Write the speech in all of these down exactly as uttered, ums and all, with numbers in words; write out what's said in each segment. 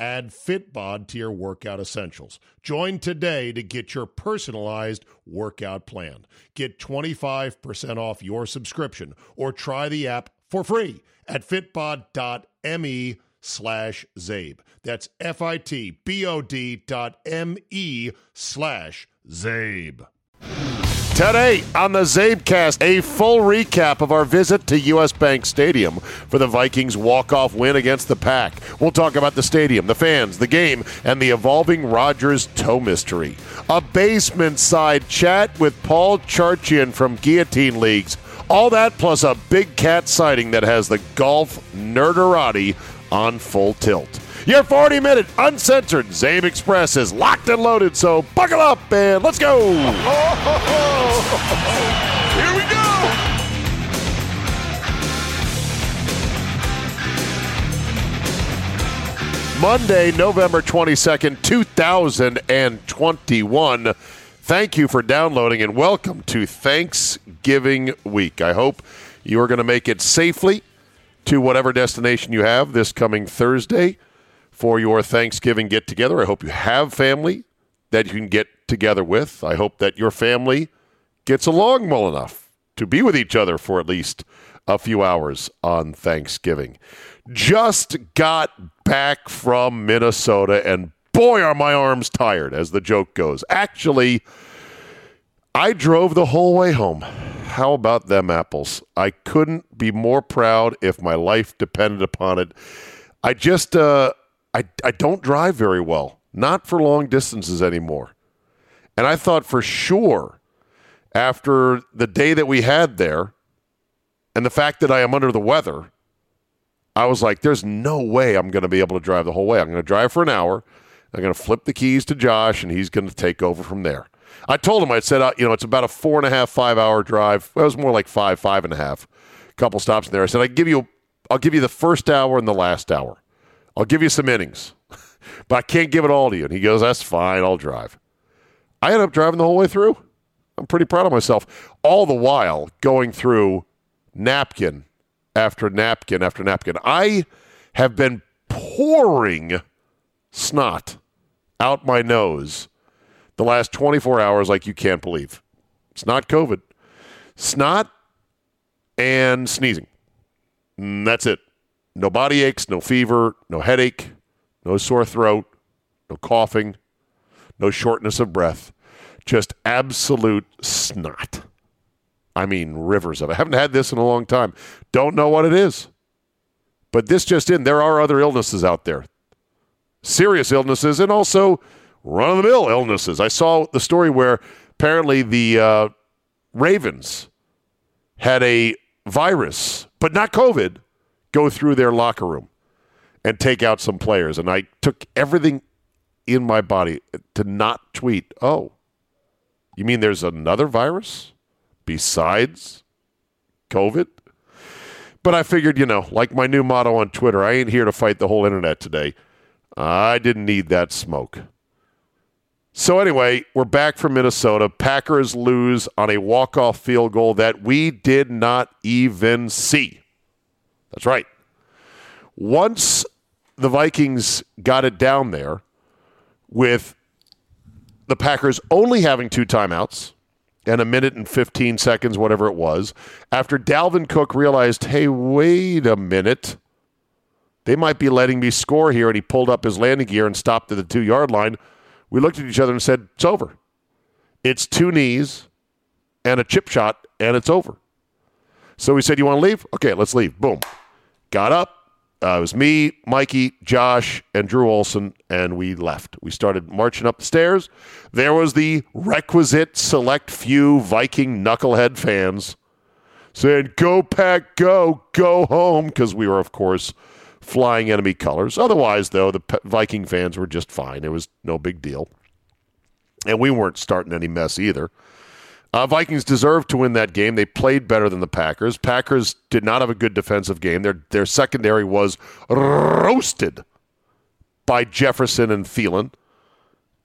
Add Fitbod to your workout essentials. Join today to get your personalized workout plan. Get twenty-five percent off your subscription or try the app for free at fitbod.me slash ZABE. That's F-I-T-B-O-D dot M-E slash ZABE. Today on the ZabeCast, a full recap of our visit to U S. Bank Stadium for the Vikings' walk-off win against the Pack. We'll talk about the stadium, the fans, the game, and the evolving Rodgers toe mystery. A basement-side chat with Paul Charchian from Guillotine Leagues. All that plus a big cat sighting that has the golf nerderati on full tilt. Your forty-minute uncensored Zabe Express is locked and loaded, so buckle up and let's go! Here we go! Monday, November twenty-second, two thousand twenty-one. Thank you for downloading and welcome to Thanksgiving week. I hope you are going to make it safely to whatever destination you have this coming Thursday for your Thanksgiving get-together. I hope you have family that you can get together with. I hope that your family gets along well enough to be with each other for at least a few hours on Thanksgiving. Just got back from Minnesota, and boy, are my arms tired, as the joke goes. Actually, I drove the whole way home. How about them apples? I couldn't be more proud if my life depended upon it. I just... uh. I, I don't drive very well, not for long distances anymore. And I thought for sure after the day that we had there and the fact that I am under the weather, I was like, there's no way I'm going to be able to drive the whole way. I'm going to drive for an hour. I'm going to flip the keys to Josh, and he's going to take over from there. I told him, I said, you know, it's about a four and a half, five hour drive. It was more like five, five and a half, a couple stops in there. I said, I give you, I'll give you the first hour and the last hour. I'll give you some innings, but I can't give it all to you. And he goes, that's fine, I'll drive. I ended up driving the whole way through. I'm pretty proud of myself. All the while going through napkin after napkin after napkin. I have been pouring snot out my nose the last twenty-four hours like you can't believe. It's not COVID. Snot and sneezing. And that's it. No body aches, no fever, no headache, no sore throat, no coughing, no shortness of breath. Just absolute snot. I mean, rivers of it. I haven't had this in a long time. Don't know what it is. But this just in, there are other illnesses out there. Serious illnesses and also run-of-the-mill illnesses. I saw the story where apparently the uh, Ravens had a virus, but not COVID, go through their locker room. and take out some players. And I took everything in my body to not tweet, oh, you mean there's another virus besides COVID? But I figured, you know, like my new motto on Twitter, I ain't here to fight the whole internet today. I didn't need that smoke. So anyway, we're back from Minnesota. Packers lose on a walk-off field goal that we did not even see. That's right. Once the Vikings got it down there with the Packers only having two timeouts and a minute and fifteen seconds, whatever it was, after Dalvin Cook realized, hey, wait a minute, they might be letting me score here, and he pulled up his landing gear and stopped at the two-yard line, we looked at each other and said, it's over. It's two knees and a chip shot, and it's over. So we said, you want to leave? Okay, let's leave. Boom. Got up. Uh, it was me, Mikey, Josh, and Drew Olson, and we left. We started marching up the stairs. There was the requisite select few Viking knucklehead fans saying, go Pack, go, go home, because we were, of course, flying enemy colors. Otherwise, though, the Viking fans were just fine. It was no big deal. And we weren't starting any mess either. Uh, Vikings deserved to win that game. They played better than the Packers. Packers did not have a good defensive game. Their their secondary was roasted by Jefferson and Thielen,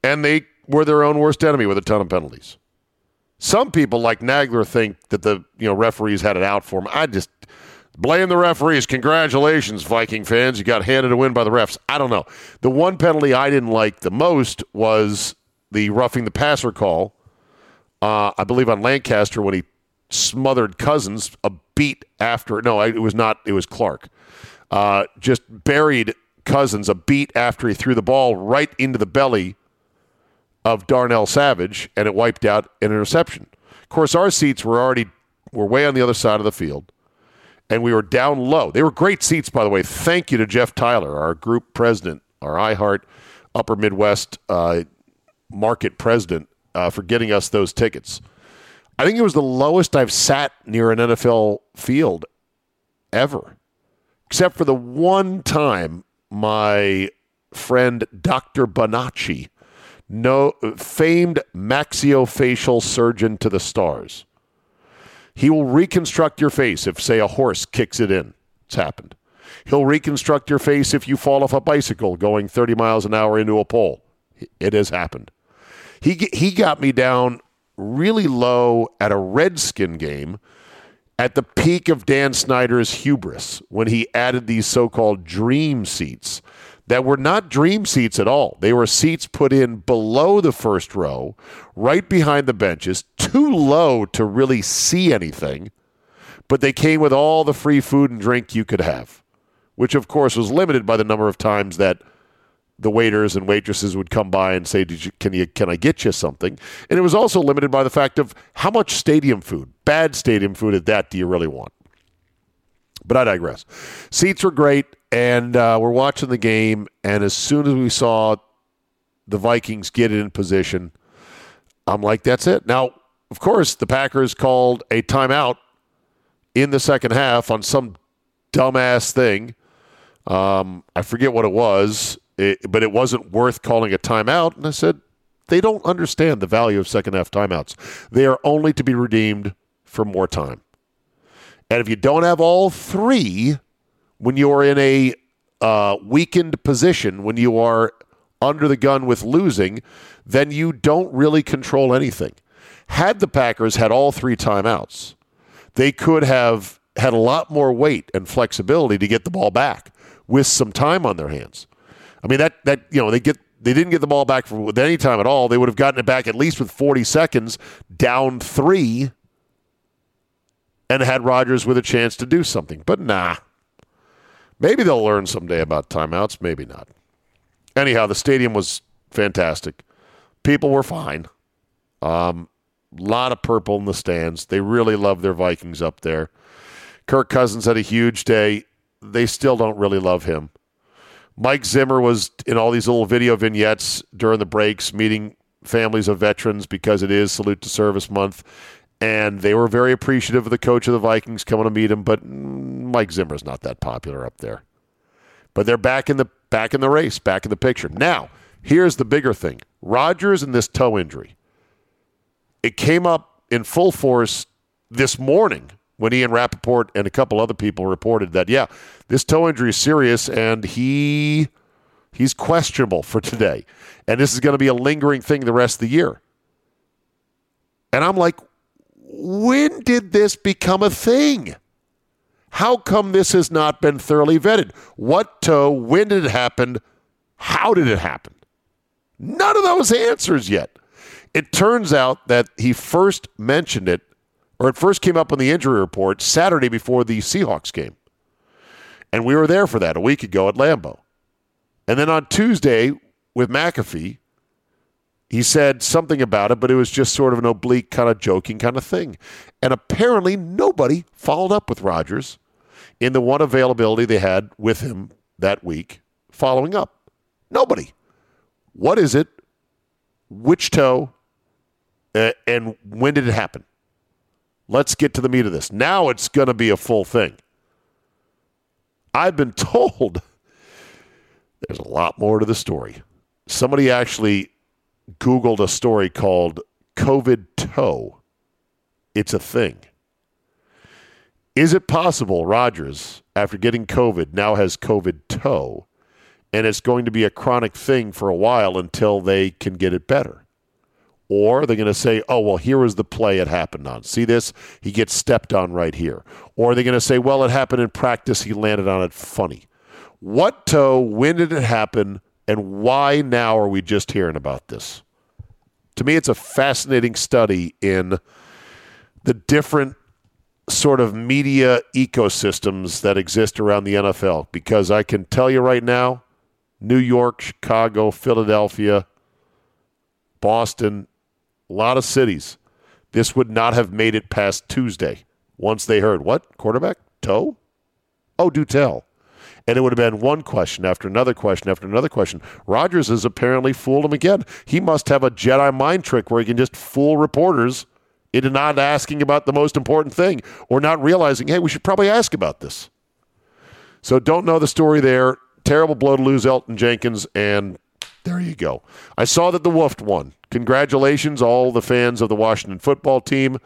and they were their own worst enemy with a ton of penalties. Some people, like Nagler, think that the you know referees had it out for them. I just blame the referees. Congratulations, Viking fans. You got handed a win by the refs. I don't know. The one penalty I didn't like the most was the roughing the passer call. Uh, I believe on Lancaster when he smothered Cousins a beat after. No, it was not. It was Clark. Uh, just buried Cousins a beat after he threw the ball right into the belly of Darnell Savage, and it wiped out an interception. Of course, our seats were already were way on the other side of the field, and we were down low. They were great seats, by the way. Thank you to Jeff Tyler, our group president, our iHeart Upper Midwest uh, market president, Uh, for getting us those tickets. I think it was the lowest I've sat near an N F L field ever, except for the one time my friend Doctor Bonacci, no famed maxillofacial surgeon to the stars. He will reconstruct your face if, say, a horse kicks it in. It's happened. He'll reconstruct your face if you fall off a bicycle going thirty miles an hour into a pole. It has happened. He he got me down really low at a Redskin game at the peak of Dan Snyder's hubris when he added these so-called dream seats that were not dream seats at all. They were seats put in below the first row, right behind the benches, too low to really see anything, but they came with all the free food and drink you could have, which, of course, was limited by the number of times that the waiters and waitresses would come by and say, Did you, can you, can I get you something? And it was also limited by the fact of how much stadium food, bad stadium food at that, do you really want? But I digress. Seats were great, and uh, we're watching the game, and as soon as we saw the Vikings get it in position, I'm like, that's it. Now, of course, the Packers called a timeout in the second half on some dumbass thing. Um, I forget what it was. It, but it wasn't worth calling a timeout. And I said, they don't understand the value of second-half timeouts. They are only to be redeemed for more time. And if you don't have all three, when you are in a uh, weakened position, when you are under the gun with losing, then you don't really control anything. Had the Packers had all three timeouts, they could have had a lot more weight and flexibility to get the ball back with some time on their hands. I mean, that, that you know, they get they didn't get the ball back with any time at all. They would have gotten it back at least with forty seconds, down three, and had Rodgers with a chance to do something. But nah, maybe they'll learn someday about timeouts, maybe not. Anyhow, the stadium was fantastic. People were fine. Um, lot of purple in the stands. They really love their Vikings up there. Kirk Cousins had a huge day. They still don't really love him. Mike Zimmer was in all these little video vignettes during the breaks, meeting families of veterans because it is Salute to Service Month, and they were very appreciative of the coach of the Vikings coming to meet him, but Mike Zimmer's not that popular up there. But they're back in the back in the race, back in the picture. Now, here's the bigger thing. Rodgers and this toe injury. It came up in full force this morning when Ian Rappaport and a couple other people reported that, yeah, this toe injury is serious and he he's questionable for today. And this is going to be a lingering thing the rest of the year. And I'm like, when did this become a thing? How come this has not been thoroughly vetted? What toe? When did it happen? How did it happen? None of those answers yet. It turns out that he first mentioned it, or it first came up on the injury report Saturday before the Seahawks game. And we were there for that a week ago at Lambeau. And then on Tuesday with McAfee, he said something about it, but it was just sort of an oblique kind of joking kind of thing. And apparently nobody followed up with Rodgers in the one availability they had with him that week following up. Nobody. What is it? Which toe? Uh, and when did it happen? Let's get to the meat of this. Now it's going to be a full thing. I've been told there's a lot more to the story. Somebody actually Googled a story called COVID toe. It's a thing. Is it possible Rodgers, after getting COVID, now has COVID toe? And it's going to be a chronic thing for a while until they can get it better. Or they're going to say, oh, well, here was the play it happened on. See this? He gets stepped on right here. Or they're going to say, well, it happened in practice. He landed on it funny. What toe? When did it happen? And why now are we just hearing about this? To me, it's a fascinating study in the different sort of media ecosystems that exist around the N F L. Because I can tell you right now, New York, Chicago, Philadelphia, Boston, a lot of cities. This would not have made it past Tuesday once they heard, what, quarterback, toe? Oh, do tell. And it would have been one question after another question after another question. Rodgers has apparently fooled him again. He must have a Jedi mind trick where he can just fool reporters into not asking about the most important thing or not realizing, hey, we should probably ask about this. So don't know the story there. Terrible blow to lose Elton Jenkins, and there you go. I saw that the Wolf won. Congratulations, all the fans of the Washington football team.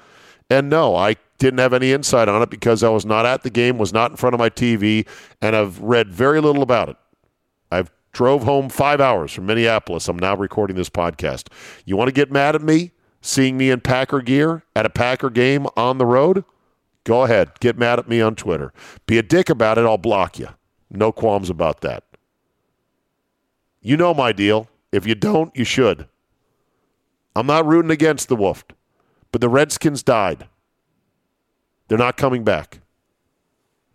And no, I didn't have any insight on it because I was not at the game, was not in front of my T V, and I've read very little about it. I've drove home five hours from Minneapolis. I'm now recording this podcast. You want to get mad at me, seeing me in Packer gear at a Packer game on the road? Go ahead. Get mad at me on Twitter. Be a dick about it. I'll block you. No qualms about that. You know my deal. If you don't, you should. I'm not rooting against the Wolf, but the Redskins died. They're not coming back.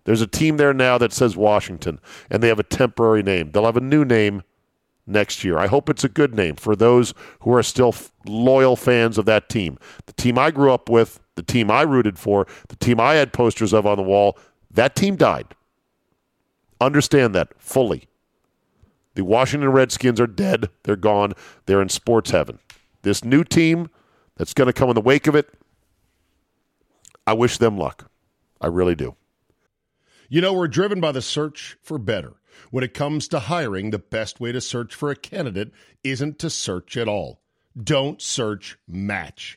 There's a team there now that says Washington, and they have a temporary name. They'll have a new name next year. I hope it's a good name for those who are still f- loyal fans of that team. The team I grew up with, the team I rooted for, the team I had posters of on the wall, that team died. Understand that fully. The Washington Redskins are dead. They're gone. They're in sports heaven. This new team that's going to come in the wake of it, I wish them luck. I really do. You know, we're driven by the search for better. When it comes to hiring, the best way to search for a candidate isn't to search at all. Don't search, match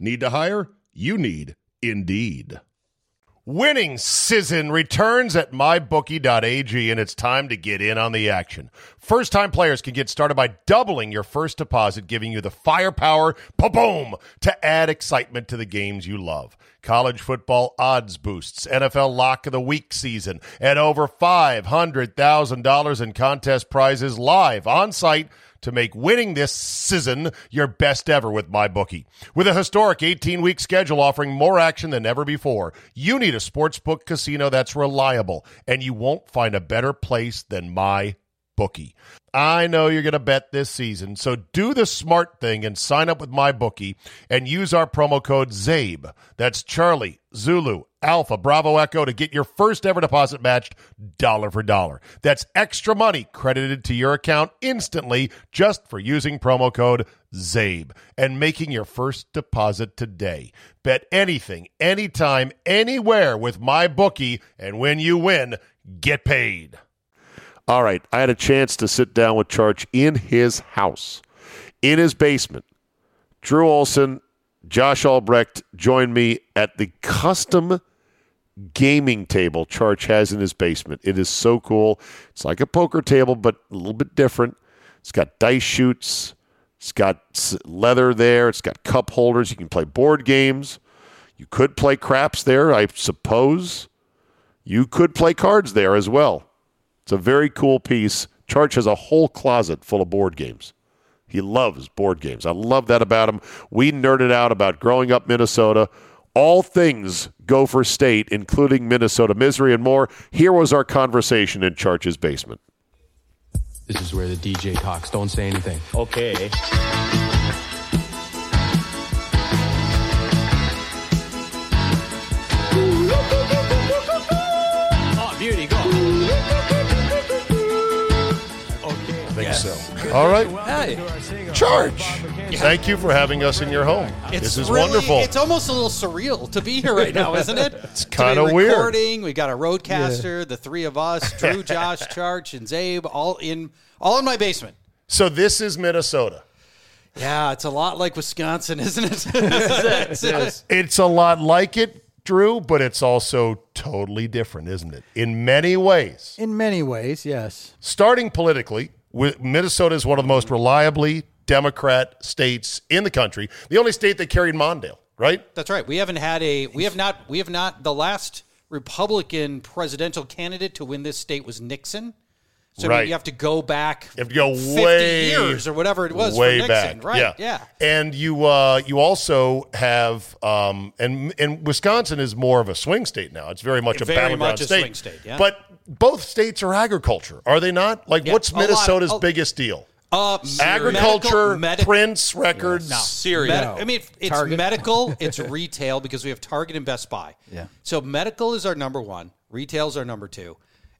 Need to hire? You need Indeed. Winning season returns at my bookie dot a g, and it's time to get in on the action. First-time players can get started by doubling your first deposit, giving you the firepower, pa-boom, to add excitement to the games you love. College football odds boosts, N F L lock of the week season, and over five hundred thousand dollars in contest prizes live on-site to make winning this season your best ever with MyBookie. With a historic eighteen-week schedule offering more action than ever before, you need a sportsbook casino that's reliable, and you won't find a better place than MyBookie. I know you're going to bet this season, so do the smart thing and sign up with MyBookie and use our promo code ZABE. That's Charlie, Zulu, Alpha, Bravo, Echo to get your first ever deposit matched dollar for dollar. That's extra money credited to your account instantly just for using promo code ZABE and making your first deposit today. Bet anything, anytime, anywhere with MyBookie, and when you win, get paid. All right, I had a chance to sit down with Charch in his house, in his basement. Drew Olson, Josh Albrecht joined me at the custom gaming table Charch has in his basement. It is so cool. It's like a poker table, but a little bit different. It's got dice chutes. It's got leather there. It's got cup holders. You can play board games. You could play craps there, I suppose. You could play cards there as well. It's a very cool piece. Charch has a whole closet full of board games. He loves board games. I love that about him. We nerded out about growing up Minnesota, all things Gopher State, including Minnesota misery and more. Here was our conversation in Charch's basement. This is where the D J talks. Don't say anything. Okay. Oh, beauty, go. Okay. I think yes. so. All right. Hi. Charge. Yeah. Thank you for having us in your home. It's this is really wonderful. It's almost a little surreal to be here right now, isn't it? It's kind of weird. Recording. We got a roadcaster, yeah. The three of us, Drew, Josh, Charch, and Zabe, all in all in my basement. So this is Minnesota. Yeah, it's a lot like Wisconsin, isn't it? It is. It's a lot like it, Drew, but it's also totally different, isn't it? In many ways. In many ways, yes. Starting politically, Minnesota is one of the most reliably Democrat states in the country. The only state that carried Mondale, right? That's right. We haven't had a, we have not, we have not, the last Republican presidential candidate to win this state was Nixon. So right. I mean, you have to go back you have to go way, fifty years or whatever it was way for Nixon, back. Right? Yeah. yeah. And you uh, you also have, um, and and Wisconsin is more of a swing state now. It's very much it's a very battleground much a state. Swing state yeah. But both states are agriculture, are they not? Like, yeah, what's Minnesota's lot, biggest deal? Uh, agriculture, medical, prints, records. Yeah. No, serious. Medi- no. I mean, it's Target. Medical, it's retail because we have Target and Best Buy. Yeah. So medical is our number one. Retail is our number two.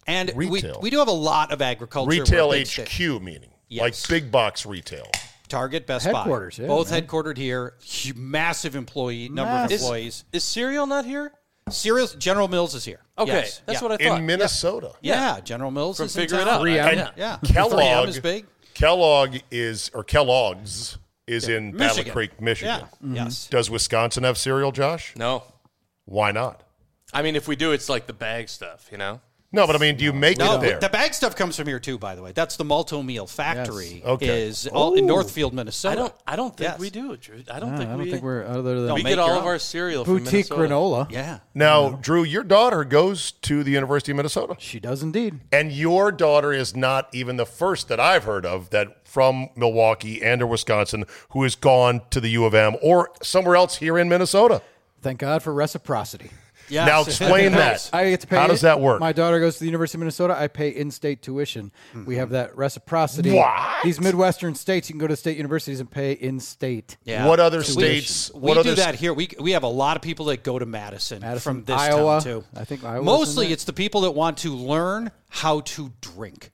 And retail. we we do have a lot of agriculture. Retail H Q, state. meaning yes. like big box retail. Target, Best headquarters, Buy, yeah, both man. headquartered here. Massive employee number Mass. of employees. Is, is cereal not here? Cereal, General Mills is here. Okay, yes. that's yeah. what I thought. In Minnesota, yeah, yeah. General Mills From is figure in town. It out. And yeah, Kellogg is big. Kellogg is or Kellogg's is yeah. in Michigan. Battle Creek, Michigan. Yeah. Mm-hmm. Yes. Does Wisconsin have cereal, Josh? No. Why not? I mean, if we do, it's like the bag stuff, you know. No, but I mean, do you make no, it there? The bag stuff comes from here too, by the way. That's the Malto Meal Factory. Yes. Okay. Is all in Northfield, Minnesota. I don't, I don't think yes. we do. Drew. I don't no, think I don't we. Think we're other than we get all of our cereal from Minnesota. Boutique granola. Yeah. Now, yeah. Drew, your daughter goes to the University of Minnesota. She does indeed. And your daughter is not even the first that I've heard of that from Milwaukee and or Wisconsin who has gone to the U of M or somewhere else here in Minnesota. Thank God for reciprocity. Yes. Now explain that. I get to pay. How does that work? My daughter goes to the University of Minnesota. I pay in-state tuition. Mm-hmm. We have that reciprocity. What? These Midwestern states, you can go to state universities and pay in-state. Yeah. What other states? We, what we other do that here. We we have a lot of people that go to Madison, Madison from this Iowa, town too. I think Iowa. Mostly, it's the people that want to learn how to drink.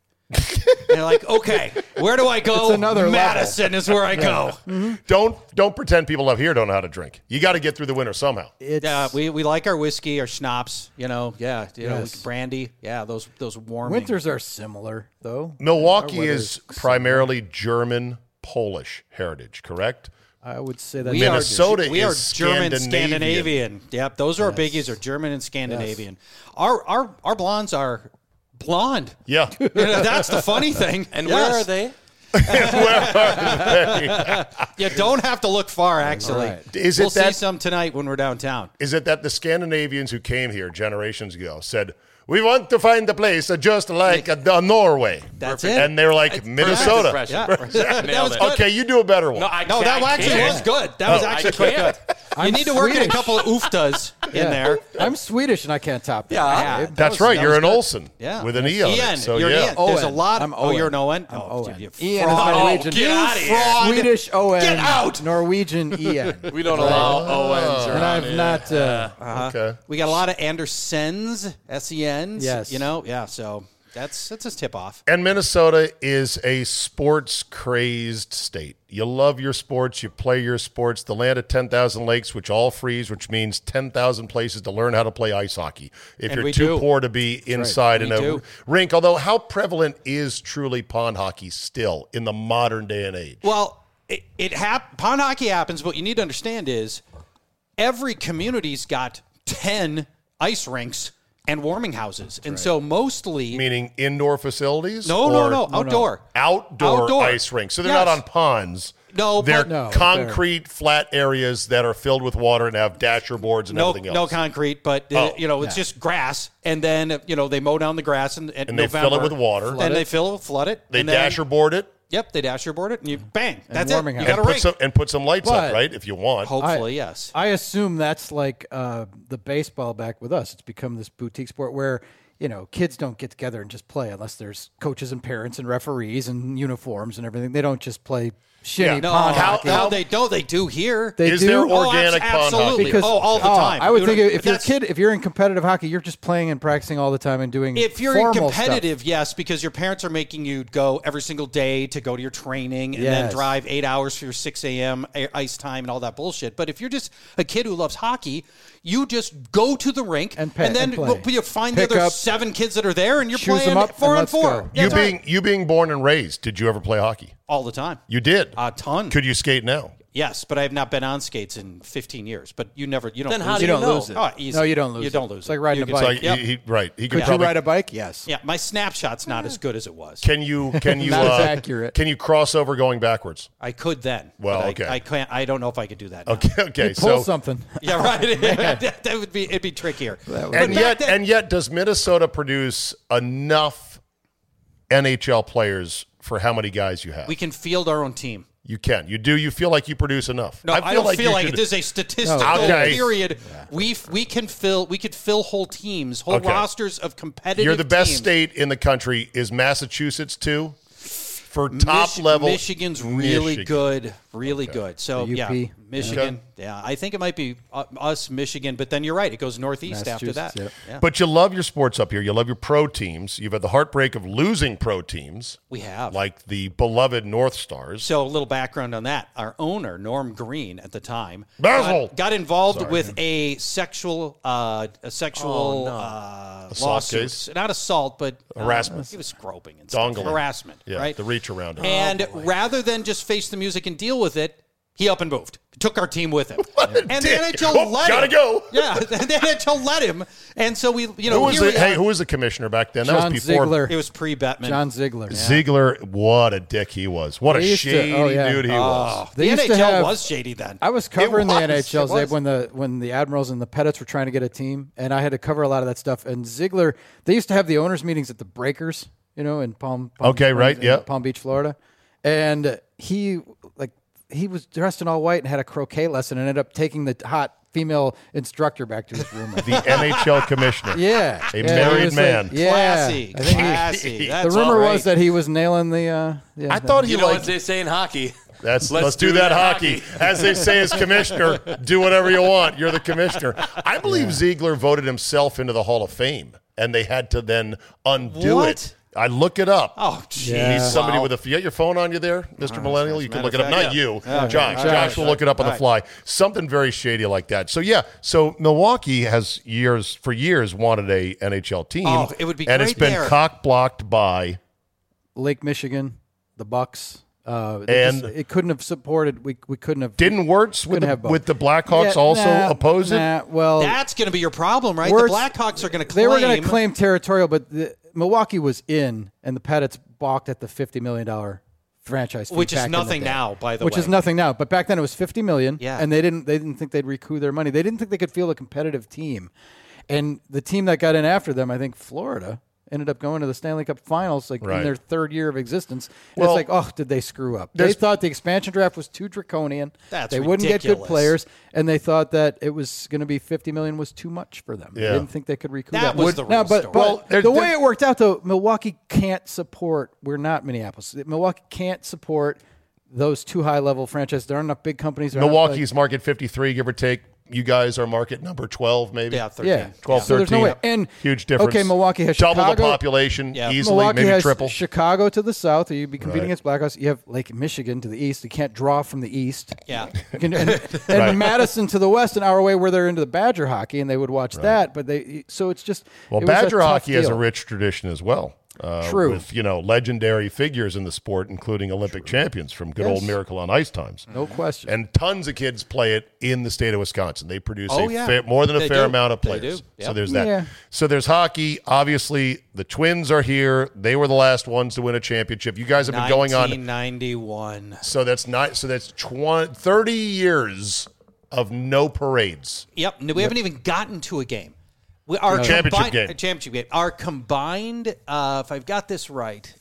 They're like, okay, where do I go? Madison level. is where I go. Yeah. Mm-hmm. Don't don't pretend people up here don't know how to drink. You got to get through the winter somehow. Yeah, uh, we, we like our whiskey, our schnapps, you know. Yeah, you yes. know, brandy. Yeah, those those warm winters are similar though. Milwaukee is primarily similar. German Polish heritage, correct? I would say that we Minnesota are, we is are German Scandinavian. Scandinavian. Yep, those are yes. our biggies. Are German and Scandinavian. Yes. Our our our blondes are blonde. Yeah, you know, that's the funny thing. And yes. where are they? You don't have to look far, actually. Right. Is it we'll that, see some tonight when we're downtown. Is it that the Scandinavians who came here generations ago said, we want to find a place just like a, a Norway? That's Perfect. It. And they're like, it's Minnesota. Yeah. Nailed it. Okay, you do a better one. No, I no that I actually can't. was good. That no, was actually quite good. I'm you need Swedish. to work in a couple of ooftas yeah. in there. I'm Swedish and I can't top that. Yeah, yeah. That That's was, right. That you're an good. Olsen yeah. with an E on it. So, you're yeah. Ian. There's a lot. Of, oh, you're an Owen? I'm oh, Owen. Dude, Ian is my Norwegian. Get out of here. Swedish Owen. Get out. Norwegian Ian. We don't allow Owens around. And I've not. Okay. We got a lot of Andersens, S E Ns. Yes. You know? Yeah, so. That's that's his tip off. And Minnesota is a sports crazed state. You love your sports, you play your sports. The land of ten thousand lakes, which all freeze, which means ten thousand places to learn how to play ice hockey. If and you're too do. poor to be inside right. in we a do. rink, although how prevalent is truly pond hockey still in the modern day and age? Well, it, it hap- pond hockey happens. What you need to understand is every community's got ten ice rinks. And warming houses. And right. so mostly... Meaning indoor facilities? No, no, no. Outdoor. Outdoor, outdoor. ice rinks. So they're yes. not on ponds. No. They're no, concrete, they're... flat areas that are filled with water and have dasher boards and no, everything else. No concrete, but oh. uh, you know, it's yeah. just grass. And then, you know, they mow down the grass in, in and November, they fill it with water. And they fill it, flood it. They dasher board it. Yep, they dasher board it, and you bang. And that's it. You got a ring. Some, and put some lights but up, right, if you want. Hopefully, I, yes. I assume that's like uh, the baseball back with us. It's become this boutique sport where, you know, kids don't get together and just play unless there's coaches and parents and referees and uniforms and everything. They don't just play shitty yeah. no, pond how, hockey. No, they do. They do here. They Is do? there organic oh, pond hockey? Because, oh, all the time. Oh, I would think if you're a kid, if you're in competitive hockey, you're just playing and practicing all the time and doing If you're in competitive, stuff. yes, because your parents are making you go every single day to go to your training and yes. then drive eight hours for your six a.m. ice time and all that bullshit. But if you're just a kid who loves hockey, you just go to the rink and, pay, and then and you find Pick the other up, seven kids that are there and you're playing up, four and on four. Yeah, you being right. you being born and raised, did you ever play hockey? All the time. You did? A ton. Could you skate now? Yes, but I have not been on skates in fifteen years. But you never, you don't then lose how do it. You don't lose it. Oh, easy. No, you don't lose it. You don't lose it. It's like riding you a bike. Like, yep. he, he, right. He could yeah. probably, you ride a bike? Yes. Yeah, my snapshot's not yeah. as good as it was. Can you Can you? not uh, as accurate. Can you cross over going backwards? I could then. Well, okay. I, I can't. I don't know if I could do that now. Okay, okay. You'd pull so, something. Yeah, right. that, that would be, it'd be trickier. That and, yet, then, and yet, does Minnesota produce enough N H L players for how many guys you have? We can field our own team. You can. You do. You feel like you produce enough. No, I, feel I don't like feel like should... it is a statistical no. okay. period. Yeah. We we can fill we could fill whole teams, whole okay. rosters of competitive You're the best teams. State in the country. Is Massachusetts, too? For top Mich- level. Michigan's really Michigan. good. Really okay. good. So, yeah, Michigan. Okay. Yeah, I think it might be us, Michigan. But then you're right. It goes northeast after that. Yep. Yeah. But you love your sports up here. You love your pro teams. You've had the heartbreak of losing pro teams. We have. Like the beloved North Stars. So a little background on that. Our owner, Norm Green, at the time, got, got involved Sorry. with a sexual uh, a sexual oh, no. uh, assault lawsuit. Case. Not assault, but uh, harassment. He was groping and stuff. Harassment. Yeah, right? The reach around him. And oh, rather than just face the music and deal with it, he up and moved. Took our team with him. What and the dick. N H L oh, let gotta him. Gotta go. Yeah, the N H L let him. And so we, you know. Who was the, hey, who was the commissioner back then? John that was before. Ziegler. It was pre-Bettman. John Ziegler. Yeah. Ziegler, what a dick he was. What they a shady to, oh, yeah. dude he oh, was. The N H L have, was shady then. I was covering was, the N H L, Zabe, when the, when the Admirals and the Pettits were trying to get a team. And I had to cover a lot of that stuff. And Ziegler, they used to have the owners' meetings at the Breakers, you know, in Palm, Palm, okay, Palm, right, in, yeah. Palm Beach, Florida. And he, like, he was dressed in all white and had a croquet lesson and ended up taking the hot female instructor back to his room. The N H L commissioner. Yeah. A yeah, married man. Like, yeah. Classy. I think Classy. He, That's the rumor right. was that he was nailing the... Uh, yeah, I thought he You know what they say in hockey. That's, let's, let's do, do that, that hockey. hockey. As they say as commissioner, do whatever you want. You're the commissioner. I believe yeah. Ziegler voted himself into the Hall of Fame, and they had to then undo what? it. I look it up. Oh, geez. Yeah. He's somebody wow. with a... You got your phone on you there, Mister Right, Millennial? You can look it up. Fact, Not yeah. you. Yeah, Josh. Right, Josh will right, look it up on right. the fly. Something very shady like that. So, yeah. So, Milwaukee has years, for years, wanted a N H L team. Oh, it would be and great And it's been there. cock-blocked by... Lake Michigan, the Bucks. Uh, and just, it couldn't have supported. We we couldn't have. Didn't Wirtz with the, with the Blackhawks yeah, also nah, oppose it? Nah, well, that's going to be your problem, right? Wirtz, the Blackhawks are going to claim. They were going to claim territorial, but the, Milwaukee was in, and the Pettits balked at the fifty million dollar franchise fee, which is nothing now, by the way. Which is nothing now, but back then it was fifty million. Yeah, and they didn't they didn't think they'd recoup their money. They didn't think they could field a competitive team, and the team that got in after them, I think Florida, ended up going to the Stanley Cup Finals like right. in their third year of existence. And well, it's like, oh, did they screw up? They thought the expansion draft was too draconian. That's They ridiculous. Wouldn't get good players, and they thought that it was going to be fifty million dollars was too much for them. Yeah. They didn't think they could recoup that. That was the real now, but, story. Well, they're, the they're, way it worked out, though, Milwaukee can't support – we're not Minneapolis. Milwaukee can't support those two high-level franchises. There aren't enough big companies. Milwaukee's like, market fifty-three, give or take. You guys are market number twelve, maybe? Yeah, thirteen. Yeah. twelve, yeah. So thirteen. There's no way. And, huge difference. Okay, Milwaukee has Double Chicago. Double the population, yeah. easily, Milwaukee maybe has triple. Chicago to the south. You'd be competing right. against Blackhawks. You have Lake Michigan to the east. You can't draw from the east. Yeah. Can, and and right. Madison to the west, an hour away where they're into the Badger hockey, and they would watch right. that. But they So it's just Well, it Badger hockey deal. Has a rich tradition as well. Uh, True. With, you know, legendary figures in the sport, including Olympic True. Champions from good yes. old Miracle on Ice times. No question. And tons of kids play it in the state of Wisconsin. They produce oh, a yeah. fa- more than a they fair do. Amount of players. Yep. So there's that. Yeah. So there's hockey. Obviously, the Twins are here. They were the last ones to win a championship. You guys have been going on. nineteen ninety-one. So that's, not, so that's twenty, thirty years of no parades. Yep. We yep. haven't even gotten to a game. We, our no. championship combi- game. Championship game. Our combined, uh, if I've got this right,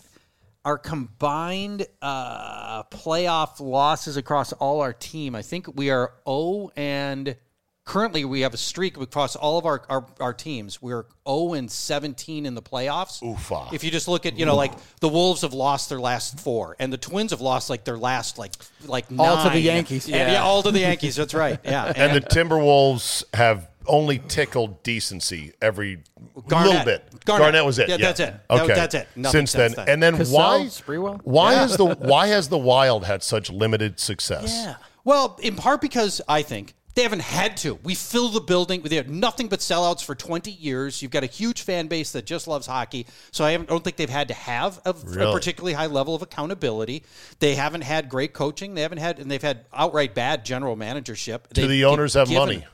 our combined uh, playoff losses across all our team, I think we are zero and currently we have a streak across all of our, our, our teams. We're zero and seventeen in the playoffs. Oofa. If you just look at, you know, Oof. Like the Wolves have lost their last four and the Twins have lost like their last like like all nine. All to the Yankees. Yeah. And, yeah, all to the Yankees. That's right. Yeah. And, and the Timberwolves have only tickled decency every Garnett. Little bit. Garnett. Garnett was it. Yeah, yeah. That's it. Okay. That, that's it. Nothing since then. then. And then Cassell, why, Sprewell? why yeah. is the why has the Wild had such limited success? Yeah. Well, in part because I think they haven't had to. We fill the building. They have nothing but sellouts for twenty years. You've got a huge fan base that just loves hockey. So I don't think they've had to have a, really? a particularly high level of accountability. They haven't had great coaching. They haven't had, and they've had outright bad general managership. Do the owners have given, money?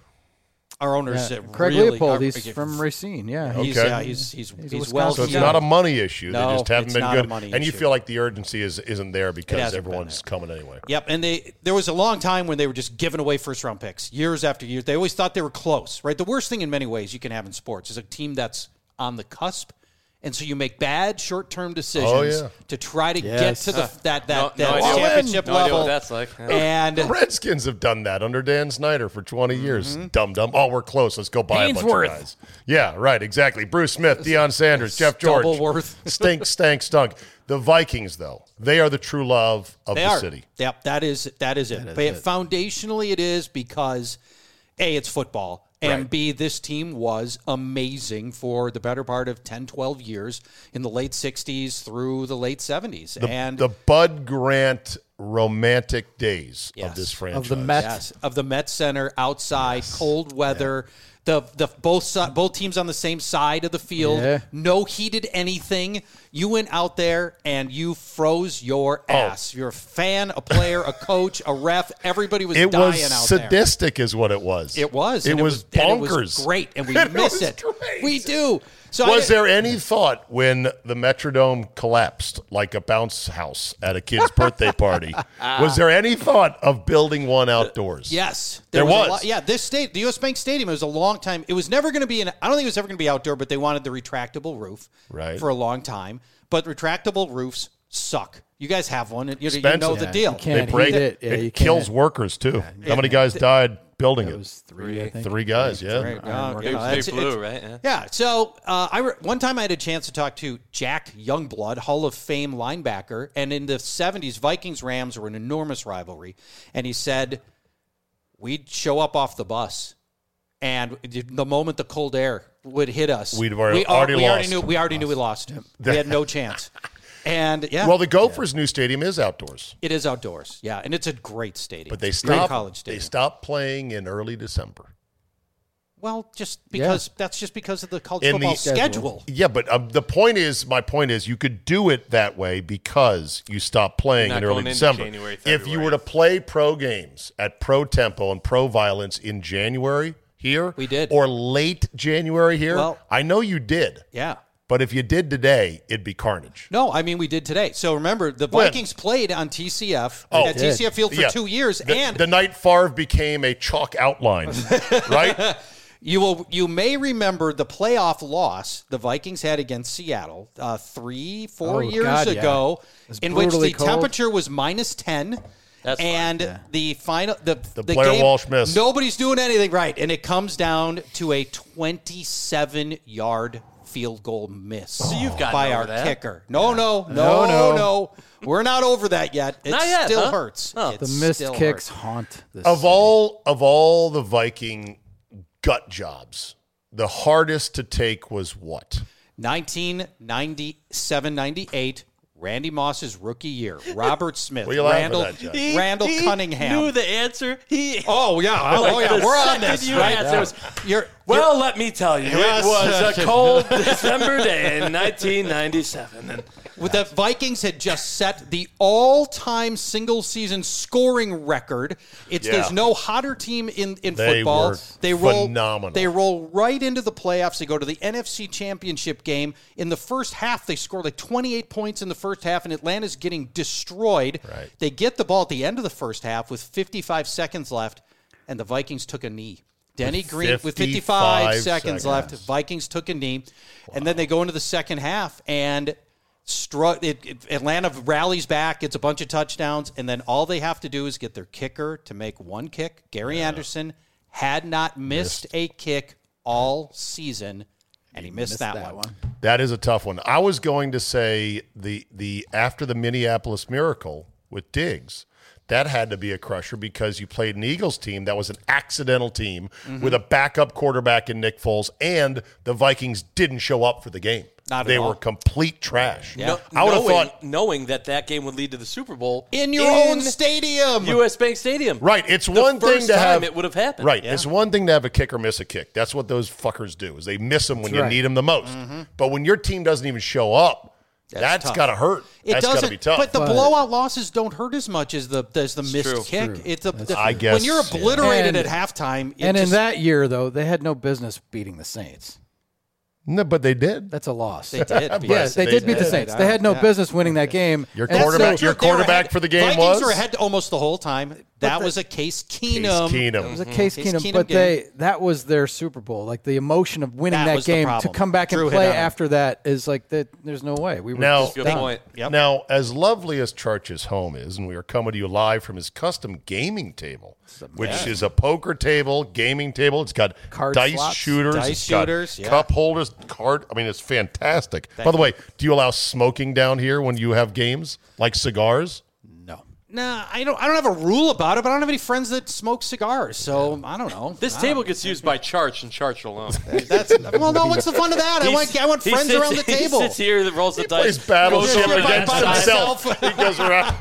Our owners, yeah. Craig really Leopold, are, he's from Racine, yeah. Okay. He's, yeah, he's he's he's, he's well. So it's yeah. not a money issue. No, they just haven't been good. And issue. You feel like the urgency is isn't there because everyone's there. Coming anyway. Yep. And they there was a long time when they were just giving away first round picks years after years. They always thought they were close, right? The worst thing in many ways you can have in sports is a team that's on the cusp. And so you make bad short-term decisions oh, yeah. to try to yes. get to the that that, no, that no championship no level. What that's like. Yeah. And the Redskins have done that under Dan Snyder for twenty years. Mm-hmm. Dumb, dumb. Oh, we're close. Let's go buy Hainsworth. A bunch of guys. Yeah, right. Exactly. Bruce Smith, Deion Sanders, Jeff George. Stink, stank, stunk. The Vikings, though, they are the true love of they the are. City. Yep, that is that is it. That is but it. Foundationally, it is because A, it's football. And right. B, this team was amazing for the better part of ten, twelve years in the late sixties through the late seventies. The, and the Bud Grant romantic days yes. of this franchise. Of the Mets. Yes. Of the Mets Center, outside, yes. cold weather. Yeah. The the both both teams on the same side of the field, yeah. no heated anything. You went out there and you froze your ass. Oh. You're a fan, a player, a coach, a ref. Everybody was it dying was out there. It was sadistic, is what it was. It was. It was bonkers. And it was great, and we and miss it. It. We do. So was I, there any thought when the Metrodome collapsed like a bounce house at a kid's birthday party? Was there any thought of building one outdoors? Yes, there, there was. was. Lot, yeah, this state, the U S Bank Stadium, it was a long time. It was never going to be an. I don't think it was ever going to be outdoor, but they wanted the retractable roof right. for a long time. But retractable roofs suck. You guys have one, and you, you know the yeah, deal. You can't they break it. It, yeah, it kills workers too. Yeah, yeah. How many guys died? Building it was three, I think. Three guys, yeah. Three, oh, okay. no, it blue, right? Yeah. yeah. So uh, I re- one time I had a chance to talk to Jack Youngblood, Hall of Fame linebacker, and in the seventies, Vikings Rams were an enormous rivalry, and he said we'd show up off the bus, and the moment the cold air would hit us, we'd already, we, already, we lost. already knew we already lost. knew we lost. Yep. We had no chance. And yeah, well, the Gophers' yeah. new stadium is outdoors. It is outdoors, yeah, and it's a great stadium. But they stopped. College stadium. They stopped playing in early December. Well, just because yeah. that's just because of the college In football the, schedule. Yeah, but um, the point is, my point is, you could do it that way because you stop playing in early December. January, if you were to play pro games at pro tempo and pro violence in January here, we did, or late January here, well, I know you did. Yeah. But if you did today, it'd be carnage. No, I mean, we did today. So remember, the Vikings when? played on T C F, oh, at T C F Field for yeah. two years. The, and the night Favre became a chalk outline, right? You will. You may remember the playoff loss the Vikings had against Seattle uh, three, four oh, years God, ago, yeah. in which the cold. temperature was minus ten. That's and fine, yeah. the final, the, the, the Blair game, Walsh miss. Nobody's doing anything right, and it comes down to a twenty-seven yard field goal miss. So you've got by our that. kicker. No, yeah. no, no, no, no. We're not over that yet. It not yet, still huh? hurts. Oh, the missed kicks hurts. haunt. This of city. all of all the Viking gut jobs, the hardest to take was what? nineteen ninety-seven ninety-eight, Randy Moss's rookie year. Robert Smith, Randall, that, he, Randall he Cunningham. Knew the answer. He. Oh yeah, oh, like oh yeah, we're on this. You right? yeah. was, you're, well, you're, let me tell you, yes, it was a cold December day in nineteen ninety-seven. And with the Vikings had just set the all-time single-season scoring record. It's yeah. there's no hotter team in, in they football. Were they roll phenomenal. They roll right into the playoffs. They go to the N F C Championship game. In the first half, they score like twenty-eight points in the first half, and Atlanta's getting destroyed. Right. They get the ball at the end of the first half with fifty-five seconds left, and the Vikings took a knee. Denny Green with fifty-five seconds left. Vikings took a knee, wow. and then they go into the second half and. Stru- it, it, Atlanta rallies back, gets a bunch of touchdowns, and then all they have to do is get their kicker to make one kick. Gary yeah. Anderson had not missed, missed a kick all season, and he missed, missed that, that one. one. That is a tough one. I was going to say the the after the Minneapolis Miracle with Diggs, that had to be a crusher because you played an Eagles team that was an accidental team mm-hmm. with a backup quarterback in Nick Foles, and the Vikings didn't show up for the game. Not they all. were complete trash. Yeah. No, I would knowing, have thought knowing that that game would lead to the Super Bowl in your in own stadium, U S Bank Stadium. Right. It's the one first thing to time have. It would have happened. Right. Yeah. It's one thing to have a kicker miss a kick. That's what those fuckers do. Is they miss them when That's you right. need them the most. Mm-hmm. But when your team doesn't even show up, that's, that's got to hurt. It that's got to be tough. But the but, blowout losses don't hurt as much as the as the missed true. kick. True. It's a, the, I guess when you're obliterated yeah. and, at halftime. It and just, in that year though, they had no business beating the Saints. No, but they did. That's a loss. They did. Yes, they, they did beat the Saints. They had no yeah. business winning that game. Your and quarterback, so your quarterback for the game Vikings was? Vikings were ahead almost the whole time. That the, was a Case Keenum. Case Keenum. It was a Case, Case Keenum, Keenum, but game. they that was their Super Bowl. Like the emotion of winning that, that game to come back Drew and play after that is like the, there's no way. We were now, just good point. Yep. Now, as lovely as Charch's home is, and we are coming to you live from his custom gaming table, which is a poker table, gaming table. It's got card dice slots, shooters, dice it's got shooters, yeah. cup holders, card. I mean, it's fantastic. Thank By the you. way, do you allow smoking down here when you have games, like cigars? Nah, I don't. I don't have a rule about it, but I don't have any friends that smoke cigars, so I don't know. This I table know. gets used by Charch and Charch alone. That's well, no. What's the fun of that? I He's, want. I want friends sits, around the table. He sits here, that rolls the he dice, plays battles against himself. himself. He goes around.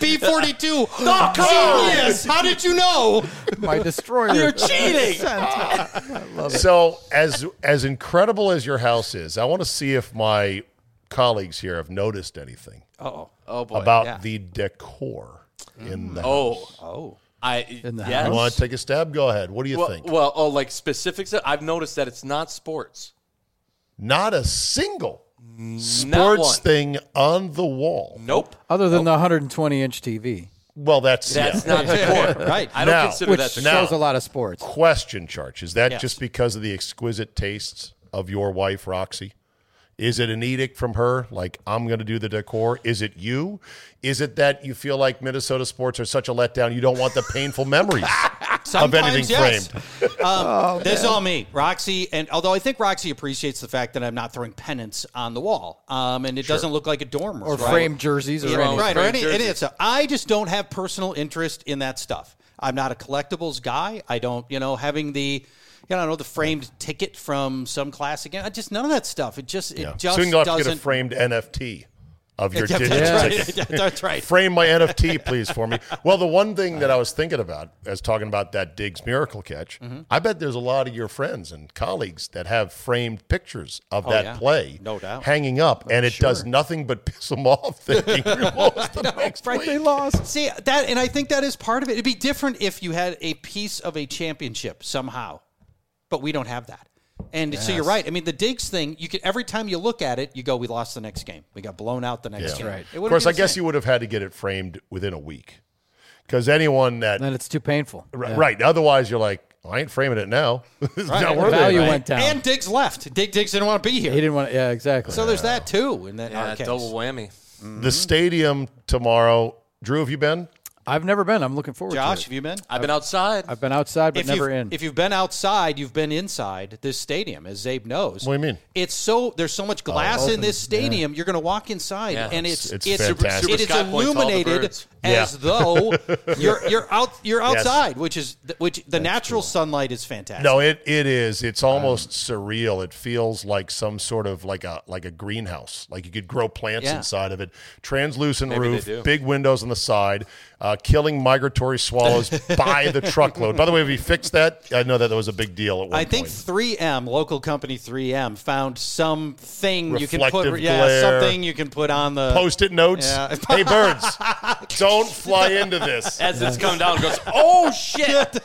B forty two. Oh, genius! How did you know? My destroyer. You're cheating. I love it. So, as as incredible as your house is, I want to see if my colleagues here have noticed anything. Oh. Oh boy, about yeah. the decor mm. in the oh. house. Oh, I in the yes. house. You want to take a stab? Go ahead. What do you well, think? Well, oh, like specifics? I've noticed that it's not sports. Not a single not sports one. thing on the wall. Nope. Other than nope. the one hundred twenty inch T V. Well, that's that's yeah. not decor, right? I don't now, consider that decor. Which shows a lot of sports. Question, Charch. Is that yes. just because of the exquisite tastes of your wife, Roxy? Is it an edict from her, like, I'm going to do the decor? Is it you? Is it that you feel like Minnesota sports are such a letdown, you don't want the painful memories of anything yes. framed? um, oh, that's all me. Roxy, and although I think Roxy appreciates the fact that I'm not throwing pennants on the wall, um, and it sure. doesn't look like a dorm. Or right? framed jerseys. Or yeah, anything. Right, or any, any of that stuff. I just don't have personal interest in that stuff. I'm not a collectibles guy. I don't, you know, having the... I don't know, the framed ticket from some class again. Just none of that stuff. It just, it yeah. just Soon you'll have doesn't. To get a framed N F T of your digital. That's right. That's right. Frame my N F T, please, for me. Well, the one thing that I was thinking about as talking about that Diggs miracle catch, mm-hmm. I bet there's a lot of your friends and colleagues that have framed pictures of oh, that yeah. play no doubt. hanging up, I'm and it sure. does nothing but piss them off thinking we lost the next week. They lost. See, that, and I think that is part of it. It'd be different if you had a piece of a championship somehow, but we don't have that. And yes. so you're right. I mean, the Diggs thing, you could, every time you look at it, you go, we lost the next game. We got blown out the next yeah. game. Right. Of course, I guess you would have had to get it framed within a week. Because anyone that... Then it's too painful. Right. Yeah. right. Otherwise, you're like, well, I ain't framing it now. It's right. not worth it. The value went down. And Diggs left. Dig, Diggs didn't want to be here. He didn't want to, yeah, exactly. So yeah. there's that, too, in that yeah, double whammy. Mm-hmm. The stadium tomorrow. Drew, have you been? I've never been. I'm looking forward Josh, to it. Josh, have you been? I've been outside. I've been outside, but if never in. If you've been outside, you've been inside this stadium, as Zabe knows. What do you mean? It's so there's so much glass oh, in this stadium. Yeah. You're going to walk inside, yeah. and it's it's, it's, super, super it is illuminated as yeah. though you're you're out you're outside, yes. which is which the That's natural cool. sunlight is fantastic. No, it it is. It's almost um, surreal. It feels like some sort of like a like a greenhouse. Like you could grow plants yeah. inside of it. Translucent Maybe roof, big windows on the side. Uh, killing migratory swallows by the truckload. By the way, have you fixed that? I know that that was a big deal at one I point. I think three M, local company three M, found something Reflective you can put. Yeah, glare. something you can put on the Post-it notes. Yeah. Hey, birds, don't fly into this. As it's coming down, it goes, oh shit!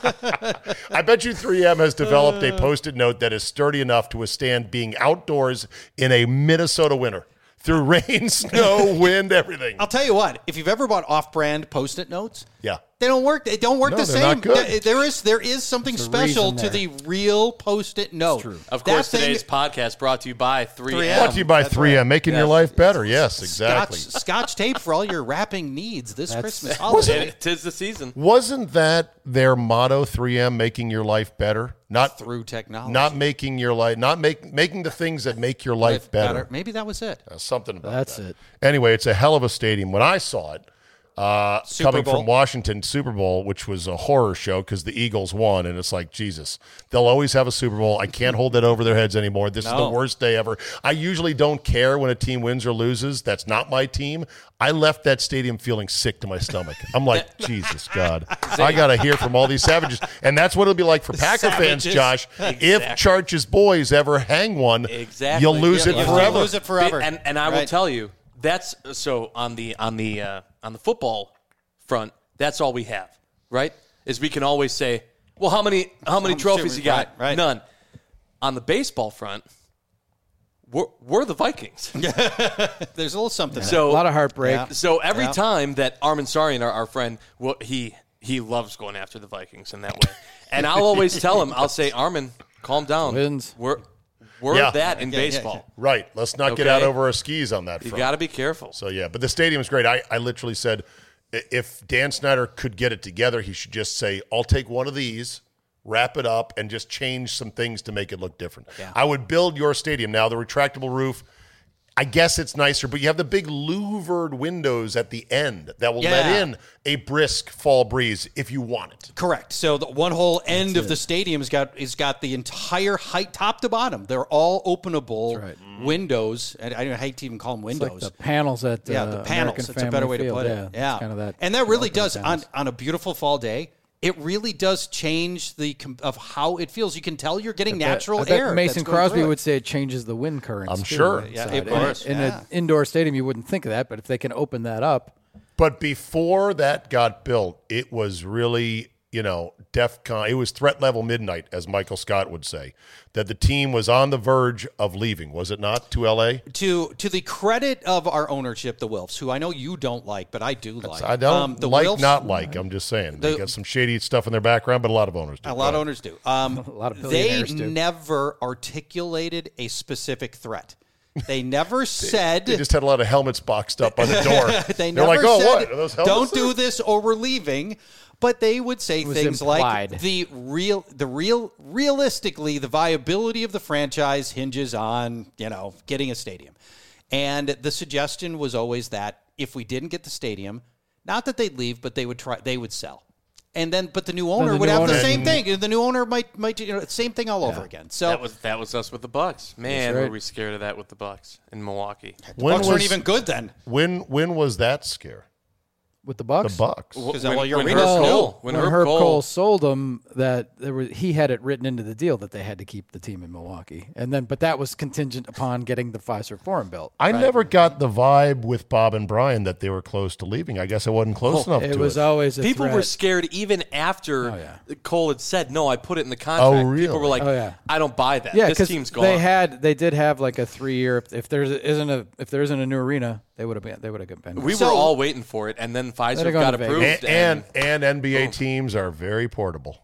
I bet you three M has developed a Post-it note that is sturdy enough to withstand being outdoors in a Minnesota winter. Through rain, snow, wind, everything. I'll tell you what, if you've ever bought off-brand Post-it notes, yeah. they don't work. They don't work no, the same. Not good. There is there is something special to the real Post-it note. True. Of course, that today's thing, podcast brought to you by three M. Brought to you by That's three M, right. making yeah. your life better. Yes, exactly. Scotch, Scotch tape for all your wrapping needs this That's, Christmas holiday. Tis the season. Wasn't that their motto? three M, making your life better, not through technology, not making your life, not make making the things that make your life better. better. Maybe that was it. Uh, something about That's that. That's it. Anyway, it's a hell of a stadium. When I saw it. Uh, coming Bowl. From Washington, Super Bowl, which was a horror show because the Eagles won, and it's like, Jesus, they'll always have a Super Bowl. I can't hold that over their heads anymore. This no. is the worst day ever. I usually don't care when a team wins or loses. That's not my team. I left that stadium feeling sick to my stomach. I'm like, Jesus, God. I got to hear from all these savages. And that's what it'll be like for Packer savages. fans, Josh. Exactly. If Charch's boys ever hang one, exactly. you'll lose yeah, it you'll forever. You'll lose it forever. And, and I right. will tell you, that's so on the on the uh, on the football front. That's all we have, right? Is we can always say, well, how many how many trophies you got? Right, right. None. On the baseball front, we're, we're the Vikings. There's a little something. Yeah. So a lot of heartbreak. Yeah. So every yeah. time that Armin Sarian, our, our friend, well, he he loves going after the Vikings in that way, and I'll always tell him, I'll say, Armin, calm down. Wins. We're We're yeah. that in yeah, baseball. Yeah, yeah. Right. Let's not okay. get out over our skis on that front. You got to be careful. So, yeah. But the stadium's great. I, I literally said, if Dan Snyder could get it together, he should just say, I'll take one of these, wrap it up, and just change some things to make it look different. Yeah. I would build your stadium. Now, the retractable roof, I guess it's nicer, but you have the big louvered windows at the end that will yeah. let in a brisk fall breeze if you want it. Correct. So the one whole end That's of it. the stadium has got is got the entire height, top to bottom. They're all openable right. windows, and I don't hate to even call them windows. It's like the panels at the yeah, the panels. American it's a better way field. to put yeah, it. Yeah, kind of that. And that really does on, on a beautiful fall day. It really does change the of how it feels. You can tell you're getting I bet, natural I bet air. Mason Crosby would say it changes the wind currents. I'm too, sure. Right? Yeah, so it it in yeah. an indoor stadium, you wouldn't think of that, but if they can open that up. But before that got built, it was really, you know, DEFCON. It was threat level midnight, as Michael Scott would say, that the team was on the verge of leaving, was it not, to L A? To to the credit of our ownership, the Wilfs, who I know you don't like, but I do like. That's, I don't um, the like, Wilfs, not like, I'm just saying. The, they got some shady stuff in their background, but a lot of owners do. A lot of owners do. Um, a lot of billionaires do. They never articulated a specific threat. They never said. They, they just had a lot of helmets boxed up on the door. they They're never like, oh, said, what? Are those helmets? Don't do this or we're leaving. But they would say things implied. like the real, the real, realistically, the viability of the franchise hinges on, you know, getting a stadium. And the suggestion was always that if we didn't get the stadium, not that they'd leave, but they would try, they would sell. and then but the new owner the would new have owner. the same thing. The new owner might might you know, same thing all yeah. over again. So that was that was us with the Bucks. Man, right. were we scared of that with the Bucks in Milwaukee? The when Bucks was, weren't even good then. When when was that scare? With the Bucks, the Bucks. Because well, your when Herb Cole, Cole when, when Herb, Herb Cole, Cole sold them, that there was he had it written into the deal that they had to keep the team in Milwaukee, and then but that was contingent upon getting the Pfizer Forum built. I right? never got the vibe with Bob and Brian that they were close to leaving. I guess I wasn't close oh, enough. It to was it. always a people threat. were scared even after oh, yeah. Cole had said no. I put it in the contract. Oh, really? People were like, oh, yeah. I don't buy that. Yeah, this team's gone. They had they did have like a three year. If there isn't a if there isn't a new arena, they would have been they would have been. We so, were all waiting for it, and then. Pfizer got approved. And, and, and N B A boom. teams are very portable.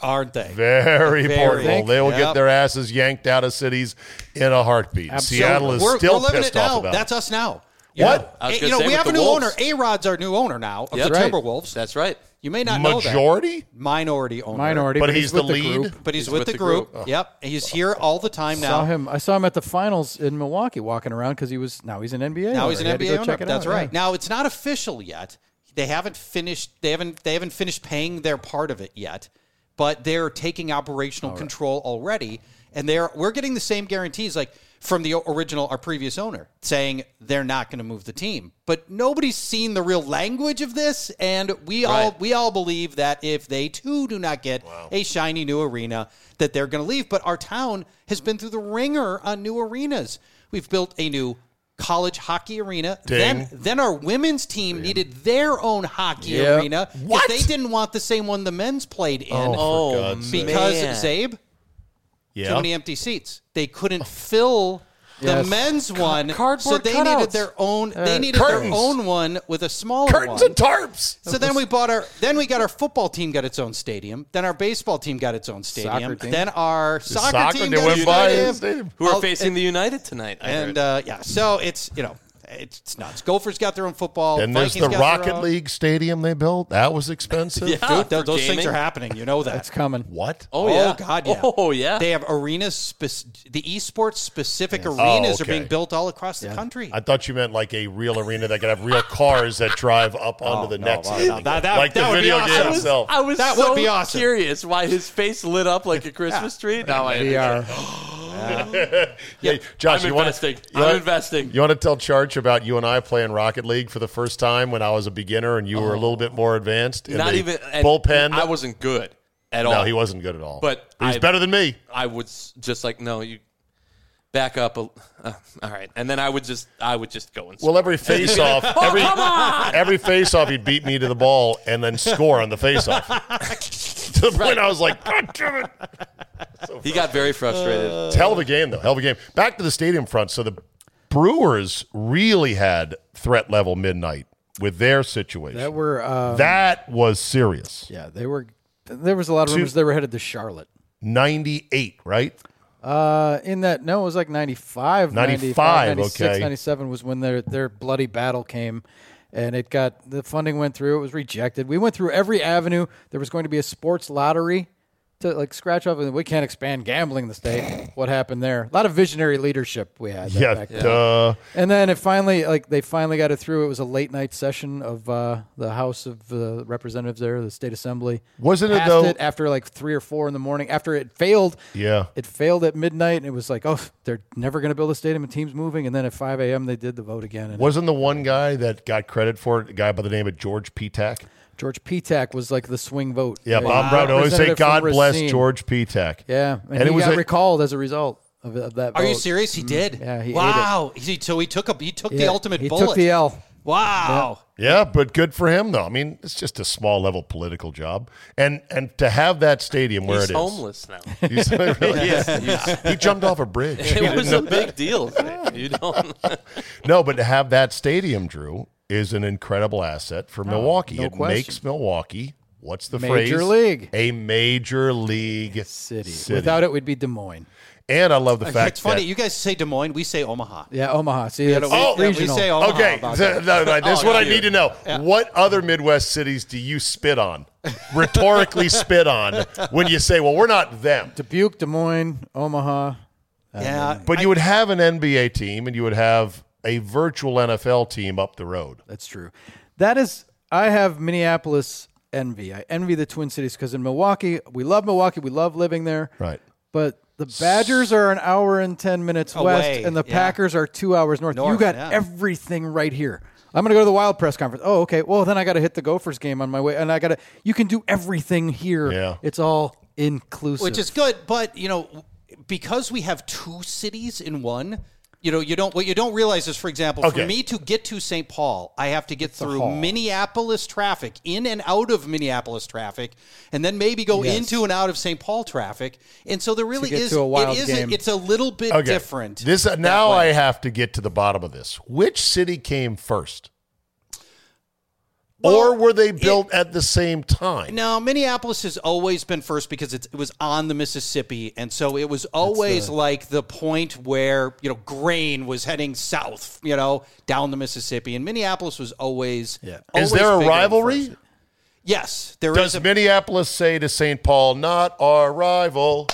Aren't they? Very, very portable. They will yep. get their asses yanked out of cities in a heartbeat. Absolutely. Seattle is we're, still we're pissed off now. about That's it. That's us now. You what? Know, you know, we have a new Wolves. owner. A-Rod's our new owner now of yep. the Timberwolves. That's right. You may not Majority? know Majority? Minority owner. Minority. But, but he's, he's the lead. Group. But he's, he's with, with the, the group. group. Oh. Yep. He's here all the time now. Saw him. I saw him at the finals in Milwaukee walking around because he was now he's an N B A now owner. he's an N B A owner. That's out. right. Yeah. Now, it's not official yet. They haven't finished They haven't. They haven't finished paying their part of it yet, but they're taking operational all control right. already, and they're we're getting the same guarantees like from the original, our previous owner, saying they're not going to move the team. But nobody's seen the real language of this, and we right. all we all believe that if they, too, do not get wow. a shiny new arena, that they're going to leave. But our town has been through the ringer on new arenas. We've built a new college hockey arena. Dang. Then then our women's team Damn. needed their own hockey yep. arena. What? They didn't want the same one the men's played in. Oh, oh Because, Zabe? Yeah. Too many empty seats. They couldn't fill the yes. men's one, Cardboard so they cutouts. needed their own. They needed uh, their own one with a smaller curtains one. Curtains and tarps. So then we bought our. Then we got our football team got its own stadium. Then our baseball team got its own stadium. Then our soccer, soccer team got its own stadium. Who are facing and, the United tonight? I and uh, yeah, so it's you know. It's nuts. Gophers got their own football. And there's the Rocket League stadium they built. That was expensive. Yeah, Dude, those gaming. things are happening. You know that. That's coming. What? Oh, oh yeah. God, yeah. Oh, yeah. They have arenas, spe- the esports specific yes. arenas oh, okay. are being built all across yeah. the country. I thought you meant like a real arena that could have real cars that drive up onto oh, the no, next wow, no, that, that, Like that the video awesome. game itself. I was, I was that so would be awesome. curious why his face lit up like a Christmas tree. Now I am. Yeah. yeah, Josh, I'm you investing. Want to, you I'm want, investing. You want to tell Charch about you and I playing Rocket League for the first time when I was a beginner and you oh. were a little bit more advanced? In Not even bullpen. I wasn't good at all. No, he wasn't good at all. But he's better than me. I was just like, no, you back up. A, uh, all right, and then I would just, I would just go and. Score. Well, every face-off, oh, every come on! every face-off, he'd beat me to the ball and then score on the face-off. To the right. point, I was like, God damn it. So he got very frustrated. Uh, Hell of a game, though. Hell of a game. Back to the stadium front. So the Brewers really had threat level midnight with their situation. That were um, that was serious. Yeah, they were. There was a lot of rumors Two, they were headed to Charlotte. ninety-eight, right? Uh, in that no, it was like ninety-five, ninety-five, ninety-six, okay. ninety-seven was when their their bloody battle came. And it got the funding went through. It was rejected. We went through every avenue. There was going to be a sports lottery to like scratch off. And we can't expand gambling in the state. What happened there? A lot of visionary leadership we had. Yeah, back then. Duh. And then it finally, like they finally got it through. It was a late night session of uh, the House of uh, Representatives there, the State Assembly. Wasn't it though? It after like three or four in the morning, after it failed. Yeah, it failed at midnight, and it was like, oh, they're never going to build a stadium. And teams moving, and then at five a.m. they did the vote again. And wasn't it, the one guy that got credit for it, a guy by the name of George Petak? George Petak was like the swing vote. Yeah, Bob Brown always say, God bless George Petak. Yeah, and, and he it was got a, recalled as a result of, of that vote. Are you serious? He did? Mm, yeah, he Wow. He, so he took, a, he took yeah, the ultimate he bullet. He took the L. Wow. Yeah. yeah, but good for him, though. I mean, it's just a small-level political job. And and to have that stadium where he's it is. Homeless now. He's homeless now. Really yeah. He's, he jumped off a bridge. It he was a big that. deal. You don't. No, but to have that stadium, Drew, is an incredible asset for Milwaukee. Oh, no it question. makes Milwaukee, what's the major phrase? Major league. A major league city. city. Without it, we'd be Des Moines. And I love the fact that... It's funny. That you guys say Des Moines. We say Omaha. Yeah, Omaha. See, yeah, that's oh, regional. We say Omaha. Okay. About that. No, no, this is oh, what yeah. I need to know. Yeah. What other Midwest cities do you spit on, rhetorically spit on, when you say, well, we're not them? Dubuque, Des Moines, Omaha. Yeah. Um, but I, you would have an N B A team, and you would have... a virtual N F L team up the road. That's true. That is, I have Minneapolis envy. I envy the Twin Cities because in Milwaukee, we love Milwaukee. We love living there. Right. But the Badgers are an hour and ten minutes away, west, and the yeah. Packers are two hours north. north you got yeah. everything right here. I'm going to go to the Wild press conference. Oh, okay. Well, then I got to hit the Gophers game on my way, and I got to. You can do everything here. Yeah. It's all inclusive, which is good. But you know, because we have two cities in one, you know, you don't. What you don't realize is, for example, okay. for me to get to Saint Paul, I have to get it's through Minneapolis traffic, in and out of Minneapolis traffic, and then maybe go yes. into and out of Saint Paul traffic. And so there really is. To a wild it game. Is. It's a little bit okay. different. This uh, now I have to get to the bottom of this. Which city came first? Well, or were they built it, at the same time? No, Minneapolis has always been first because it's, it was on the Mississippi, and so it was always the, like the point where, you know, grain was heading south, you know, down the Mississippi, and Minneapolis was always. Yeah. Always is there a rivalry? Yes, there Does is. Does Minneapolis say to Saint Paul, "Not our rival"?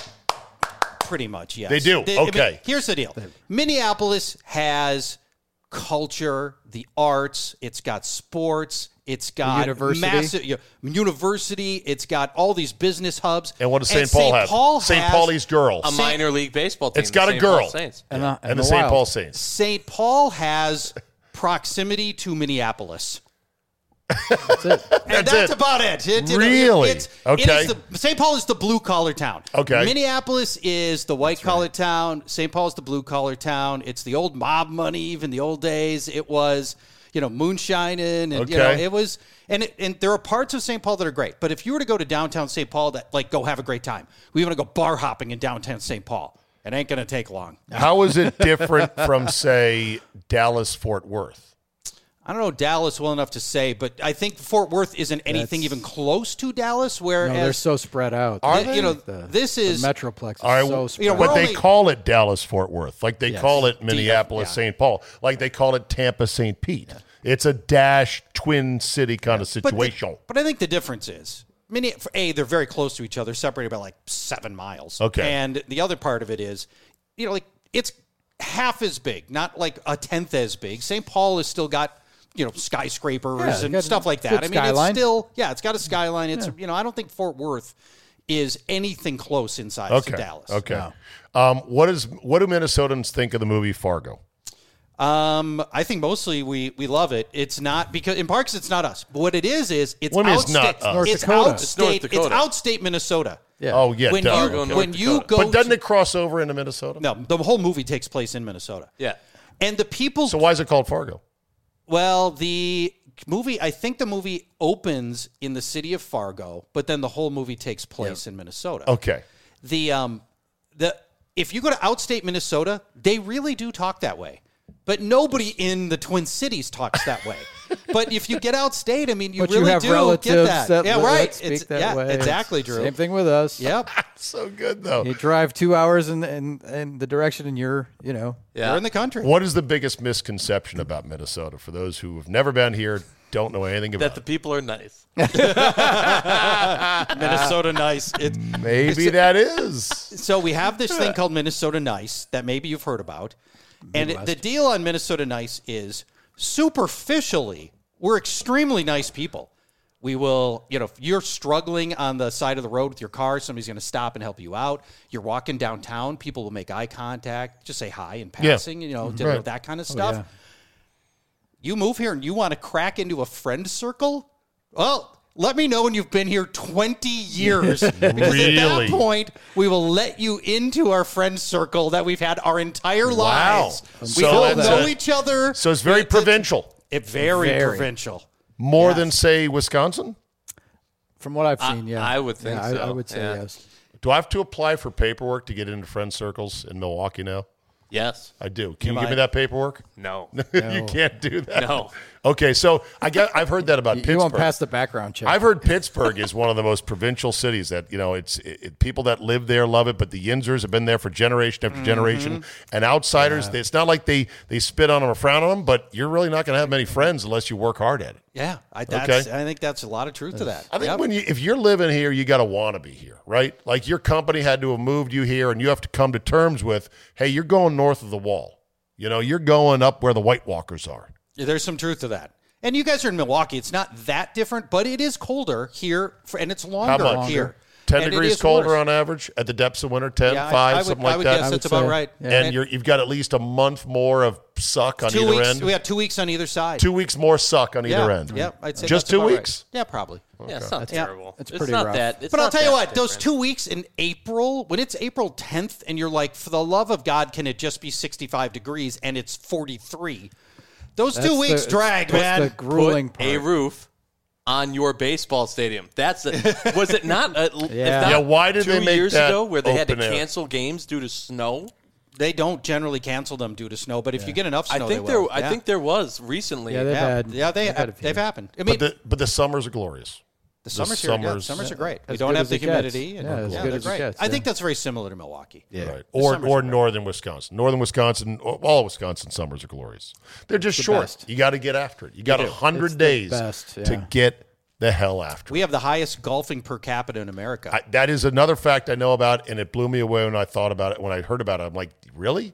Pretty much, yes. They do. They, okay. I mean, here's the deal: Minneapolis has culture, the arts. It's got sports. It's got university. massive you know, university. It's got all these business hubs. And what does Saint Paul have? Paul Saint Paulie's girl. A minor league baseball team. It's got a girl. Saints. And, yeah. uh, and, and the Saint Paul Saints. Saint Paul has proximity to Minneapolis. That's it. And that's, that's it. about it. it really? It, it, okay. It is the, Saint Paul is the blue-collar town. Okay. Minneapolis is the white-collar right. town. Saint Paul is the blue-collar town. It's the old mob money. Even the old days, it was... You know, moonshining, and okay. you know, it was, and it, and there are parts of Saint Paul that are great. But if you were to go to downtown Saint Paul, that like go have a great time. We want to go bar hopping in downtown Saint Paul. It ain't going to take long. How is it different from, say, Dallas Fort Worth? I don't know Dallas well enough to say, but I think Fort Worth isn't anything That's, even close to Dallas. Whereas no, they're so spread out. Are they? You know, the, this is the Metroplex. Is right, so spread you know, but only, they call it Dallas Fort Worth, like they yes, call it Minneapolis Saint Yeah. Paul, like they call it Tampa Saint Pete. Yeah. It's a dash Twin City kind yeah. of situation. But, the, but I think the difference is, many, a they're very close to each other, separated by like seven miles. Okay, and the other part of it is, you know, like it's half as big, not like a tenth as big. Saint Paul has still got. You know, skyscrapers yeah, and stuff like that. I mean, skyline. It's still, yeah, it's got a skyline. It's, yeah. you know, I don't think Fort Worth is anything close inside okay. to Dallas. Okay. No. Um, what is, what do Minnesotans think of the movie Fargo? Um, I think mostly we, we love it. It's not because in parks, it's not us, but what it is, is it's, well, outstate, it's, not us. It's, outstate, it's, it's outstate Minnesota. Yeah. Oh yeah. When, duh, you, okay. when you go, but doesn't to, it cross over into Minnesota? No, the whole movie takes place in Minnesota. Yeah. And the people. So why is it called Fargo? Well, the movie, I think the movie opens in the city of Fargo, but then the whole movie takes place yeah. in Minnesota. Okay. The um the if you go to outstate Minnesota, they really do talk that way. But nobody in the Twin Cities talks that way. But if you get outstate, I mean, you but really you have do relatives get that. that yeah, right. Speak it's, that yeah, way. Exactly, Drew. Same thing with us. Yep. So good, though. You drive two hours in, in, in the direction and you're, you know, yeah. you're in the country. What is the biggest misconception about Minnesota for those who have never been here, don't know anything about it? That the people are nice. Minnesota nice. It, maybe that is. So we have this thing called Minnesota Nice that maybe you've heard about. And it, the deal on Minnesota Nice is superficially, we're extremely nice people. We will, you know, if you're struggling on the side of the road with your car, somebody's going to stop and help you out. You're walking downtown, people will make eye contact, just say hi in passing, yeah. you know, right. that kind of stuff. Oh, yeah. You move here and you want to crack into a friend circle? Well... Let me know when you've been here twenty years. Because really? At that point, we will let you into our friend circle that we've had our entire wow. lives. We so all know a, each other. So it's very it's provincial. A, it's very, very provincial. More yes. than, say, Wisconsin? From what I've seen, I, yeah. I would think yeah, so. I, I would say yeah. yes. Do I have to apply for paperwork to get into friend circles in Milwaukee now? Yes. I do. Can you, you give me that paperwork? No. no. You can't do that? No. Okay, so I got, I've heard that about you, Pittsburgh. You won't pass the background check. I've heard Pittsburgh is one of the most provincial cities that, you know, it's it, it, people that live there love it, but the Yinzers have been there for generation after mm-hmm. generation, and outsiders, yeah. they, it's not like they, they spit on them or frown on them, but you're really not going to have many friends unless you work hard at it. Yeah, I, that's, okay? I think that's a lot of truth yes. to that. I think yep. when you, if you're living here, you got to want to be here, right? Like your company had to have moved you here, and you have to come to terms with, hey, you're going north of the wall. You know, you're going up where the White Walkers are. Yeah, there's some truth to that. And you guys are in Milwaukee. It's not that different, but it is colder here, for, and it's longer, longer? here. ten and degrees colder worse. On average at the depths of winter, ten, yeah, five, I, I something would, like that. I would guess that's about right. Yeah. And, and you're, you've got at least a month more of suck on either weeks, end. We have two weeks on either side. Two weeks more suck on yeah, either end. Yeah, I'd say just two weeks. Right. Yeah, probably. Okay. Yeah, it's not that's terrible. It's pretty it's not rough. That, it's but not I'll tell you what, different. Those two weeks in April, when it's April tenth and you're like, for the love of God, can it just be sixty-five degrees and it's forty-three? Those that's two weeks the, drag, man. That's the grueling part. A roof. On your baseball stadium. That's it. Was it not? A, yeah. Not yeah. Why did two they make years that ago where they had to cancel air. games due to snow? They don't generally cancel them due to snow, but if yeah. you get enough snow, I think they there. Will. I yeah. think there was recently. Yeah, they've yeah. had. Yeah, they, they've, had they've happened. I mean, but the, but the summers are glorious. The summers the here, summers, yeah, summers yeah. are great. We don't have the humidity. Gets. And yeah, yeah, as great. Gets, yeah. I think that's very similar to Milwaukee. Yeah. Right. Or or northern great. Wisconsin. Northern Wisconsin, all Wisconsin summers are glorious. They're just the short. Best. You got to get after it. You got one hundred days best, yeah. to get the hell after we it. We have the highest golfing per capita in America. I, that is another fact I know about, and it blew me away when I thought about it, when I heard about it. I'm like, really?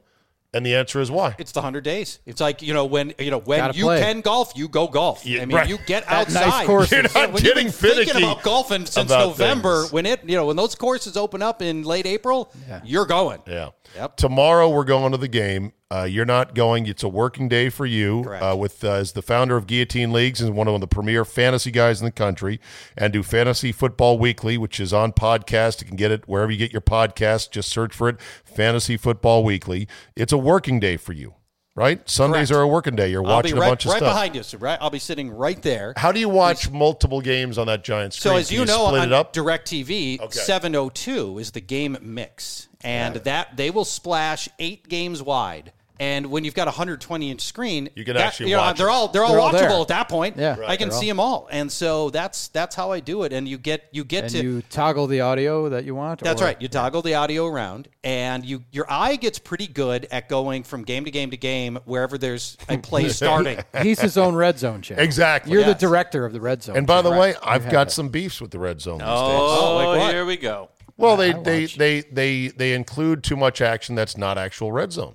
And the answer is why? It's the one hundred days. It's like, you know, when you know when Gotta you play. Can golf, you go golf. Yeah, I mean, right. you get outside. Nice You're not yeah, when getting you've been thinking about golfing since about November. Things. When it, you know, when those courses open up in late April, yeah. you're going. Yeah. Yep. Tomorrow we're going to the game. Uh, you're not going. It's a working day for you. Uh, with uh, as the founder of Guillotine Leagues and one of the premier fantasy guys in the country, and do Fantasy Football Weekly, which is on podcast. You can get it wherever you get your podcast. Just search for it, Fantasy Football Weekly. It's a working day for you, right? Sundays Correct. Are a working day. You're I'll watching right, a bunch of right stuff. Right behind you, so right? I'll be sitting right there. How do you watch He's, multiple games on that giant screen? So as you, you know, on DirecTV, okay. seven oh two is the game mix, and that they will splash eight games wide. And when you've got a one hundred twenty inch screen, you can that, actually you know, watch. They're all they're all they're watchable all at that point. Yeah, right. I can they're see all. Them all, and so that's that's how I do it. And you get you get and to you toggle the audio that you want. That's or, right. You toggle the audio around, and you your eye gets pretty good at going from game to game to game wherever there's a play starting. He's his own red zone channel. Exactly. You're yes. the director of the red zone. And by the right. way, I've got that. Some beefs with the red zone. Oh, these days. Oh like here we go. Well, yeah, they, they, they they they include too much action that's not actual red zone.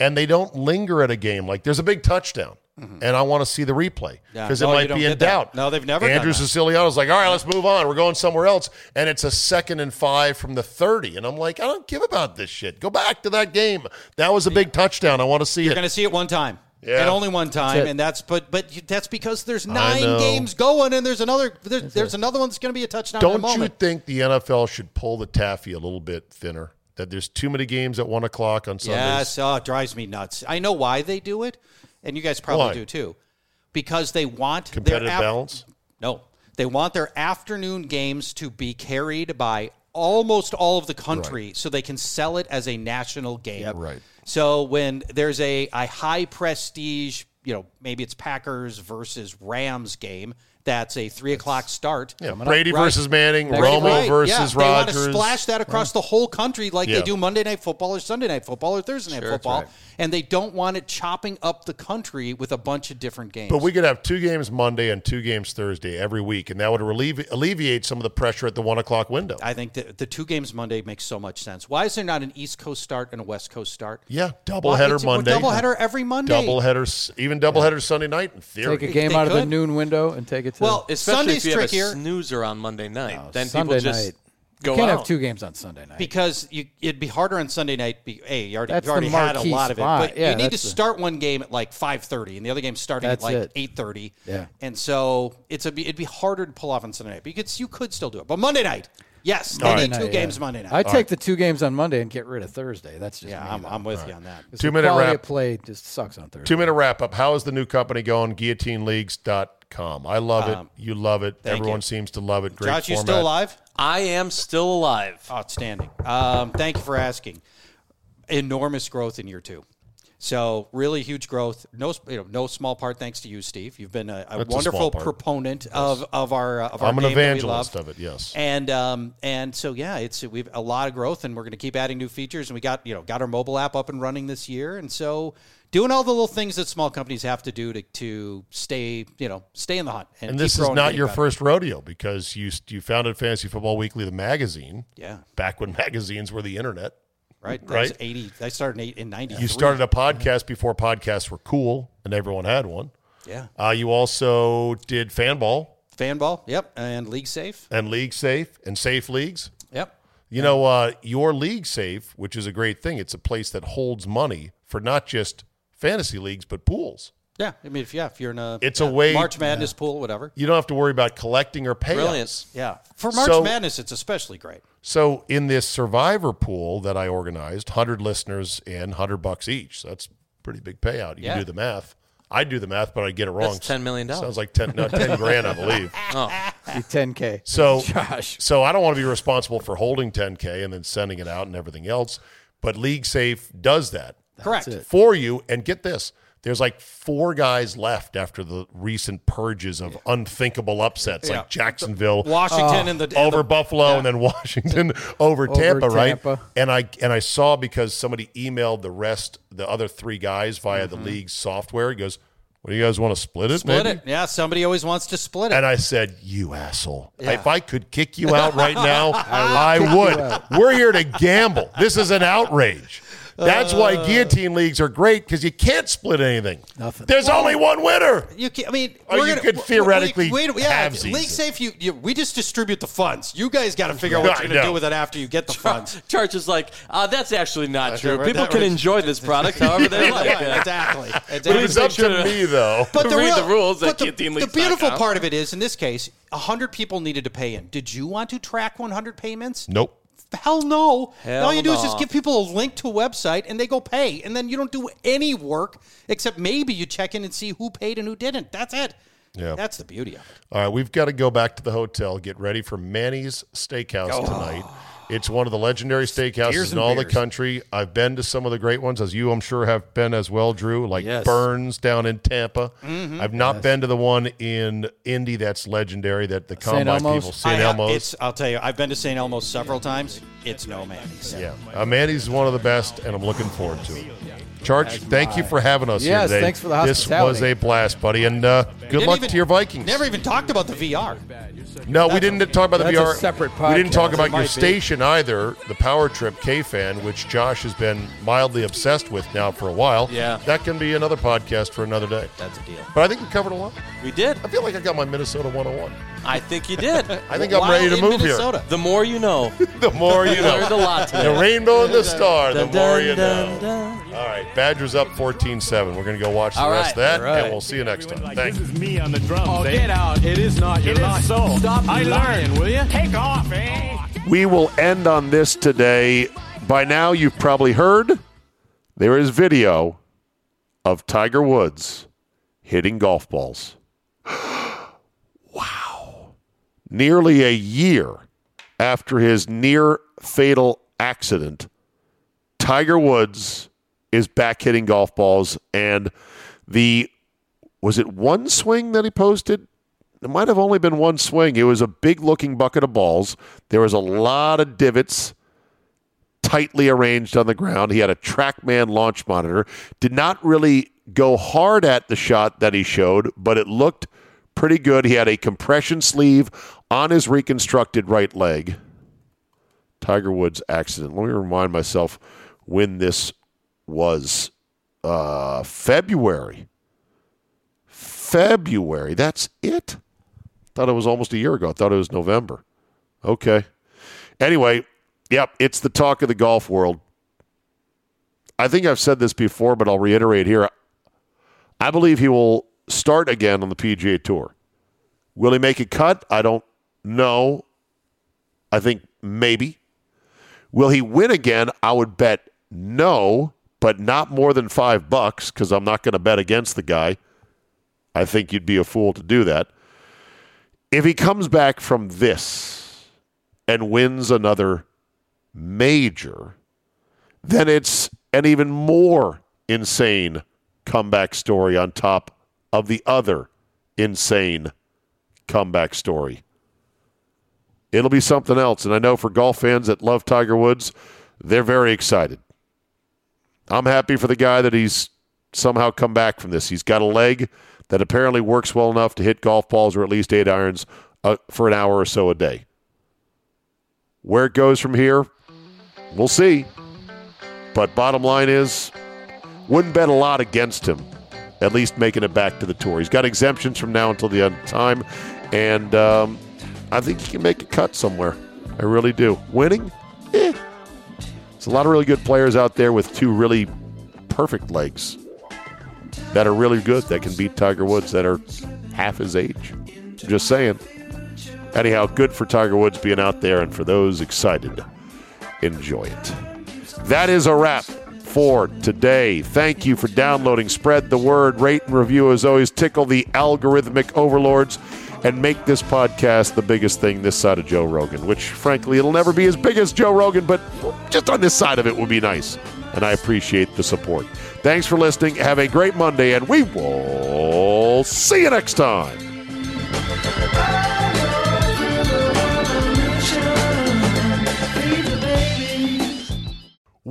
And they don't linger at a game. Like, there's a big touchdown, mm-hmm. and I want to see the replay because yeah. no, it might be in doubt. That. No, they've never Andrew Siciliano's like, all right, let's move on. We're going somewhere else. And it's a second and five from the thirty. And I'm like, I don't give about this shit. Go back to that game. That was a big yeah. touchdown. I want to see You're it. You're going to see it one time. Yeah. And only one time, that's and that's but but that's because there's nine games going, and there's another there's, that's there's it. Another one that's going to be a touchdown. Don't in a moment. You think the N F L should pull the taffy a little bit thinner? That there's too many games at one o'clock on Sundays. Yes, oh, it drives me nuts. I know why they do it, and you guys probably why? Do too, because they want competitive their af- balance. No, they want their afternoon games to be carried by almost all of the country, right. so they can sell it as a national game. Yep. Right. So when there's a, a high prestige, you know, maybe it's Packers versus Rams game. That's a three o'clock start. Yeah, Brady right. versus Manning, Brady, Romo right. versus yeah, Rodgers. They want to splash that across right. the whole country like yeah. they do Monday Night Football or Sunday Night Football or Thursday Night sure, Football. Right. And they don't want it chopping up the country with a bunch of different games. But we could have two games Monday and two games Thursday every week, and that would relieve, alleviate some of the pressure at the one o'clock window. I think the, the two games Monday makes so much sense. Why is there not an East Coast start and a West Coast start? Yeah, doubleheader well, Monday. Doubleheader every Monday. Doubleheader, even doubleheader yeah. Sunday night in theory. Take a game they out could. Of the noon window and take it. Well, especially Sunday's if you have trickier. A snoozer on Monday night, no, then Sunday people just night. Go out. You can't out. Have two games on Sunday night. Because you, it'd be harder on Sunday night. Be, hey, you already, you already had a lot spot. Of it. But yeah, you need to the... start one game at like five thirty, and the other game's starting that's at like it. eight thirty. Yeah. And so it's a, it'd be harder to pull off on Sunday night. You could, you could still do it. But Monday night, yes, they need right. two night, games yeah. Monday night. I take right. the two games on Monday and get rid of Thursday. That's just yeah, me, I'm, I'm with right. you on that. Two-minute wrap. Quality of play just sucks on Thursday. Two-minute wrap-up. How is the new company going? guillotine leagues dot com. I love it. Um, you love it. Everyone you. Seems to love it. Great Josh, you still alive? I am still alive. Outstanding. Um, thank you for asking. Enormous growth in year two. So really huge growth. No, you know, no small part thanks to you, Steve. You've been a, a wonderful a proponent yes. of of our uh, of our I'm game an evangelist that we love. Of it. Yes. And um and so yeah, it's we've a lot of growth, and we're going to keep adding new features. And we got you know got our mobile app up and running this year, and so. Doing all the little things that small companies have to do to, to stay, you know, stay in the hunt. And, and this is not your first rodeo because you you founded Fantasy Football Weekly, the magazine. Yeah. Back when magazines were the internet. Right. That right. was eighty. I started in ninety-three. You started a podcast before podcasts were cool and everyone had one. Yeah. Uh, you also did Fanball. Fanball, yep, and League Safe. And League Safe and Safe Leagues. Yep. You yep. know, uh, your League Safe, which is a great thing, it's a place that holds money for not just fantasy leagues but pools. Yeah, I mean, if yeah, if you're in a, it's yeah, a way, March Madness yeah. pool, whatever. You don't have to worry about collecting or payouts. Brilliant, yeah. For March so, Madness, it's especially great. So in this Survivor pool that I organized, one hundred listeners and one hundred bucks each. So that's a pretty big payout. You yeah. can do the math. I'd do the math, but I'd get it wrong. That's ten million dollars. Sounds like ten, no, ten grand, I believe. Oh, ten K. So, Josh. so I don't want to be responsible for holding ten K and then sending it out and everything else, but League Safe does that. Correct. For you, and get this. There's like four guys left after the recent purges of yeah. unthinkable upsets, yeah. like Jacksonville, Washington, uh, and the over and the, Buffalo, yeah. and then Washington over, over Tampa, Tampa, right? And I and I saw because somebody emailed the rest, the other three guys via mm-hmm. the league's software. He goes, "What do you guys want to split it? Split maybe? it? Yeah, somebody always wants to split it." And I said, "You asshole! Yeah. If I could kick you out right now, I would. I would. We're here to gamble. This is an outrage." That's why guillotine leagues are great, because you can't split anything. Nothing. There's well, only one winner. You can, I mean, or we're you gonna, could theoretically we, we, we, yeah, have these. League Safe, you, you, we just distribute the funds. You guys got to figure out what you're going to do with it after you get the Char- funds. Church is like, uh, that's actually not that's true. Right, People can right. enjoy this product however they yeah, like. Yeah. Exactly. exactly. But it's up to, to me, though. But the, real, the rules but the, the beautiful part of it is, in this case, one hundred people needed to pay in. Did you want to track one hundred payments? Nope. Hell no. Hell All you do no. is just give people a link to a website, and they go pay. And then you don't do any work, except maybe you check in and see who paid and who didn't. That's it. Yeah. That's the beauty of it. All right, we've got to go back to the hotel, get ready for Manny's Steakhouse oh. tonight. It's one of the legendary steakhouses Deers in all beers. the country. I've been to some of the great ones, as you, I'm sure, have been as well, Drew, like yes. Burns down in Tampa. Mm-hmm. I've not yes. been to the one in Indy that's legendary, that the Saint Combine Elmo's. people, Saint I, Elmo's. It's, I'll tell you, I've been to Saint Elmo's several times. It's no Manny's. Yeah, uh, Manny's one of the best, and I'm looking forward to it. Charch, thank you for having us yes, here today. Yes, thanks for the hospitality. This was a blast, buddy, and uh, good luck even, to your Vikings. Never even talked about the V R. No, that's we didn't a, talk about the that's V R. A separate podcast. We didn't talk about your be. station either, the Power Trip K-Fan, which Josh has been mildly obsessed with now for a while. Yeah. That can be another podcast for another day. That's a deal. But I think we covered a lot. We did. I feel like I got my Minnesota one oh one. I think you did. I think While I'm ready to move Minnesota. here. The more you know. The more you know. There's a lot to The rainbow and the star, dun, the more dun, you know. Dun, dun. All right, Badgers up fourteen seven. We're going to go watch the All rest right. of that, right. and we'll see you next time. Like, Thanks. This is me on the drums. Oh, eh? Get out. It is not your life. So. Stop I learn, will you? Take off, eh? We will end on this today. By now, you've probably heard there is video of Tiger Woods hitting golf balls. Wow. Nearly a year after his near-fatal accident, Tiger Woods is back hitting golf balls, and the, was it one swing that he posted? It might have only been one swing. It was a big-looking bucket of balls. There was a lot of divots tightly arranged on the ground. He had a TrackMan launch monitor. Did not really go hard at the shot that he showed, but it looked pretty good. He had a compression sleeve on his reconstructed right leg. Tiger Woods accident. Let me remind myself when this was. Uh, February. February. That's it? Thought it was almost a year ago. I thought it was November. Okay. Anyway, yep, it's the talk of the golf world. I think I've said this before, but I'll reiterate here. I believe he will start again on the P G A Tour. Will he make a cut? I don't know. I think maybe. Will he win again? I would bet no, but not more than five bucks because I'm not going to bet against the guy. I think you'd be a fool to do that. If he comes back from this and wins another major, then it's an even more insane comeback story on top of the other insane comeback story. It'll be something else. And I know for golf fans that love Tiger Woods, they're very excited. I'm happy for the guy that he's somehow come back from this. He's got a leg that apparently works well enough to hit golf balls or at least eight irons uh, for an hour or so a day. Where it goes from here, we'll see. But bottom line is, wouldn't bet a lot against him. at least making it back to the tour. He's got exemptions from now until the end of time, and um, I think he can make a cut somewhere. I really do. Winning? Eh. There's a lot of really good players out there with two really perfect legs that are really good, that can beat Tiger Woods, that are half his age. I'm just saying. Anyhow, good for Tiger Woods being out there, and for those excited, enjoy it. That is a wrap for today. Thank you for downloading. Spread the word, rate and review as always. Tickle the algorithmic overlords and make this podcast the biggest thing this side of Joe Rogan, which, frankly, it'll never be as big as Joe Rogan, but just on this side of it would be nice, and I appreciate the support. Thanks for listening. Have a great Monday, and we will see you next time.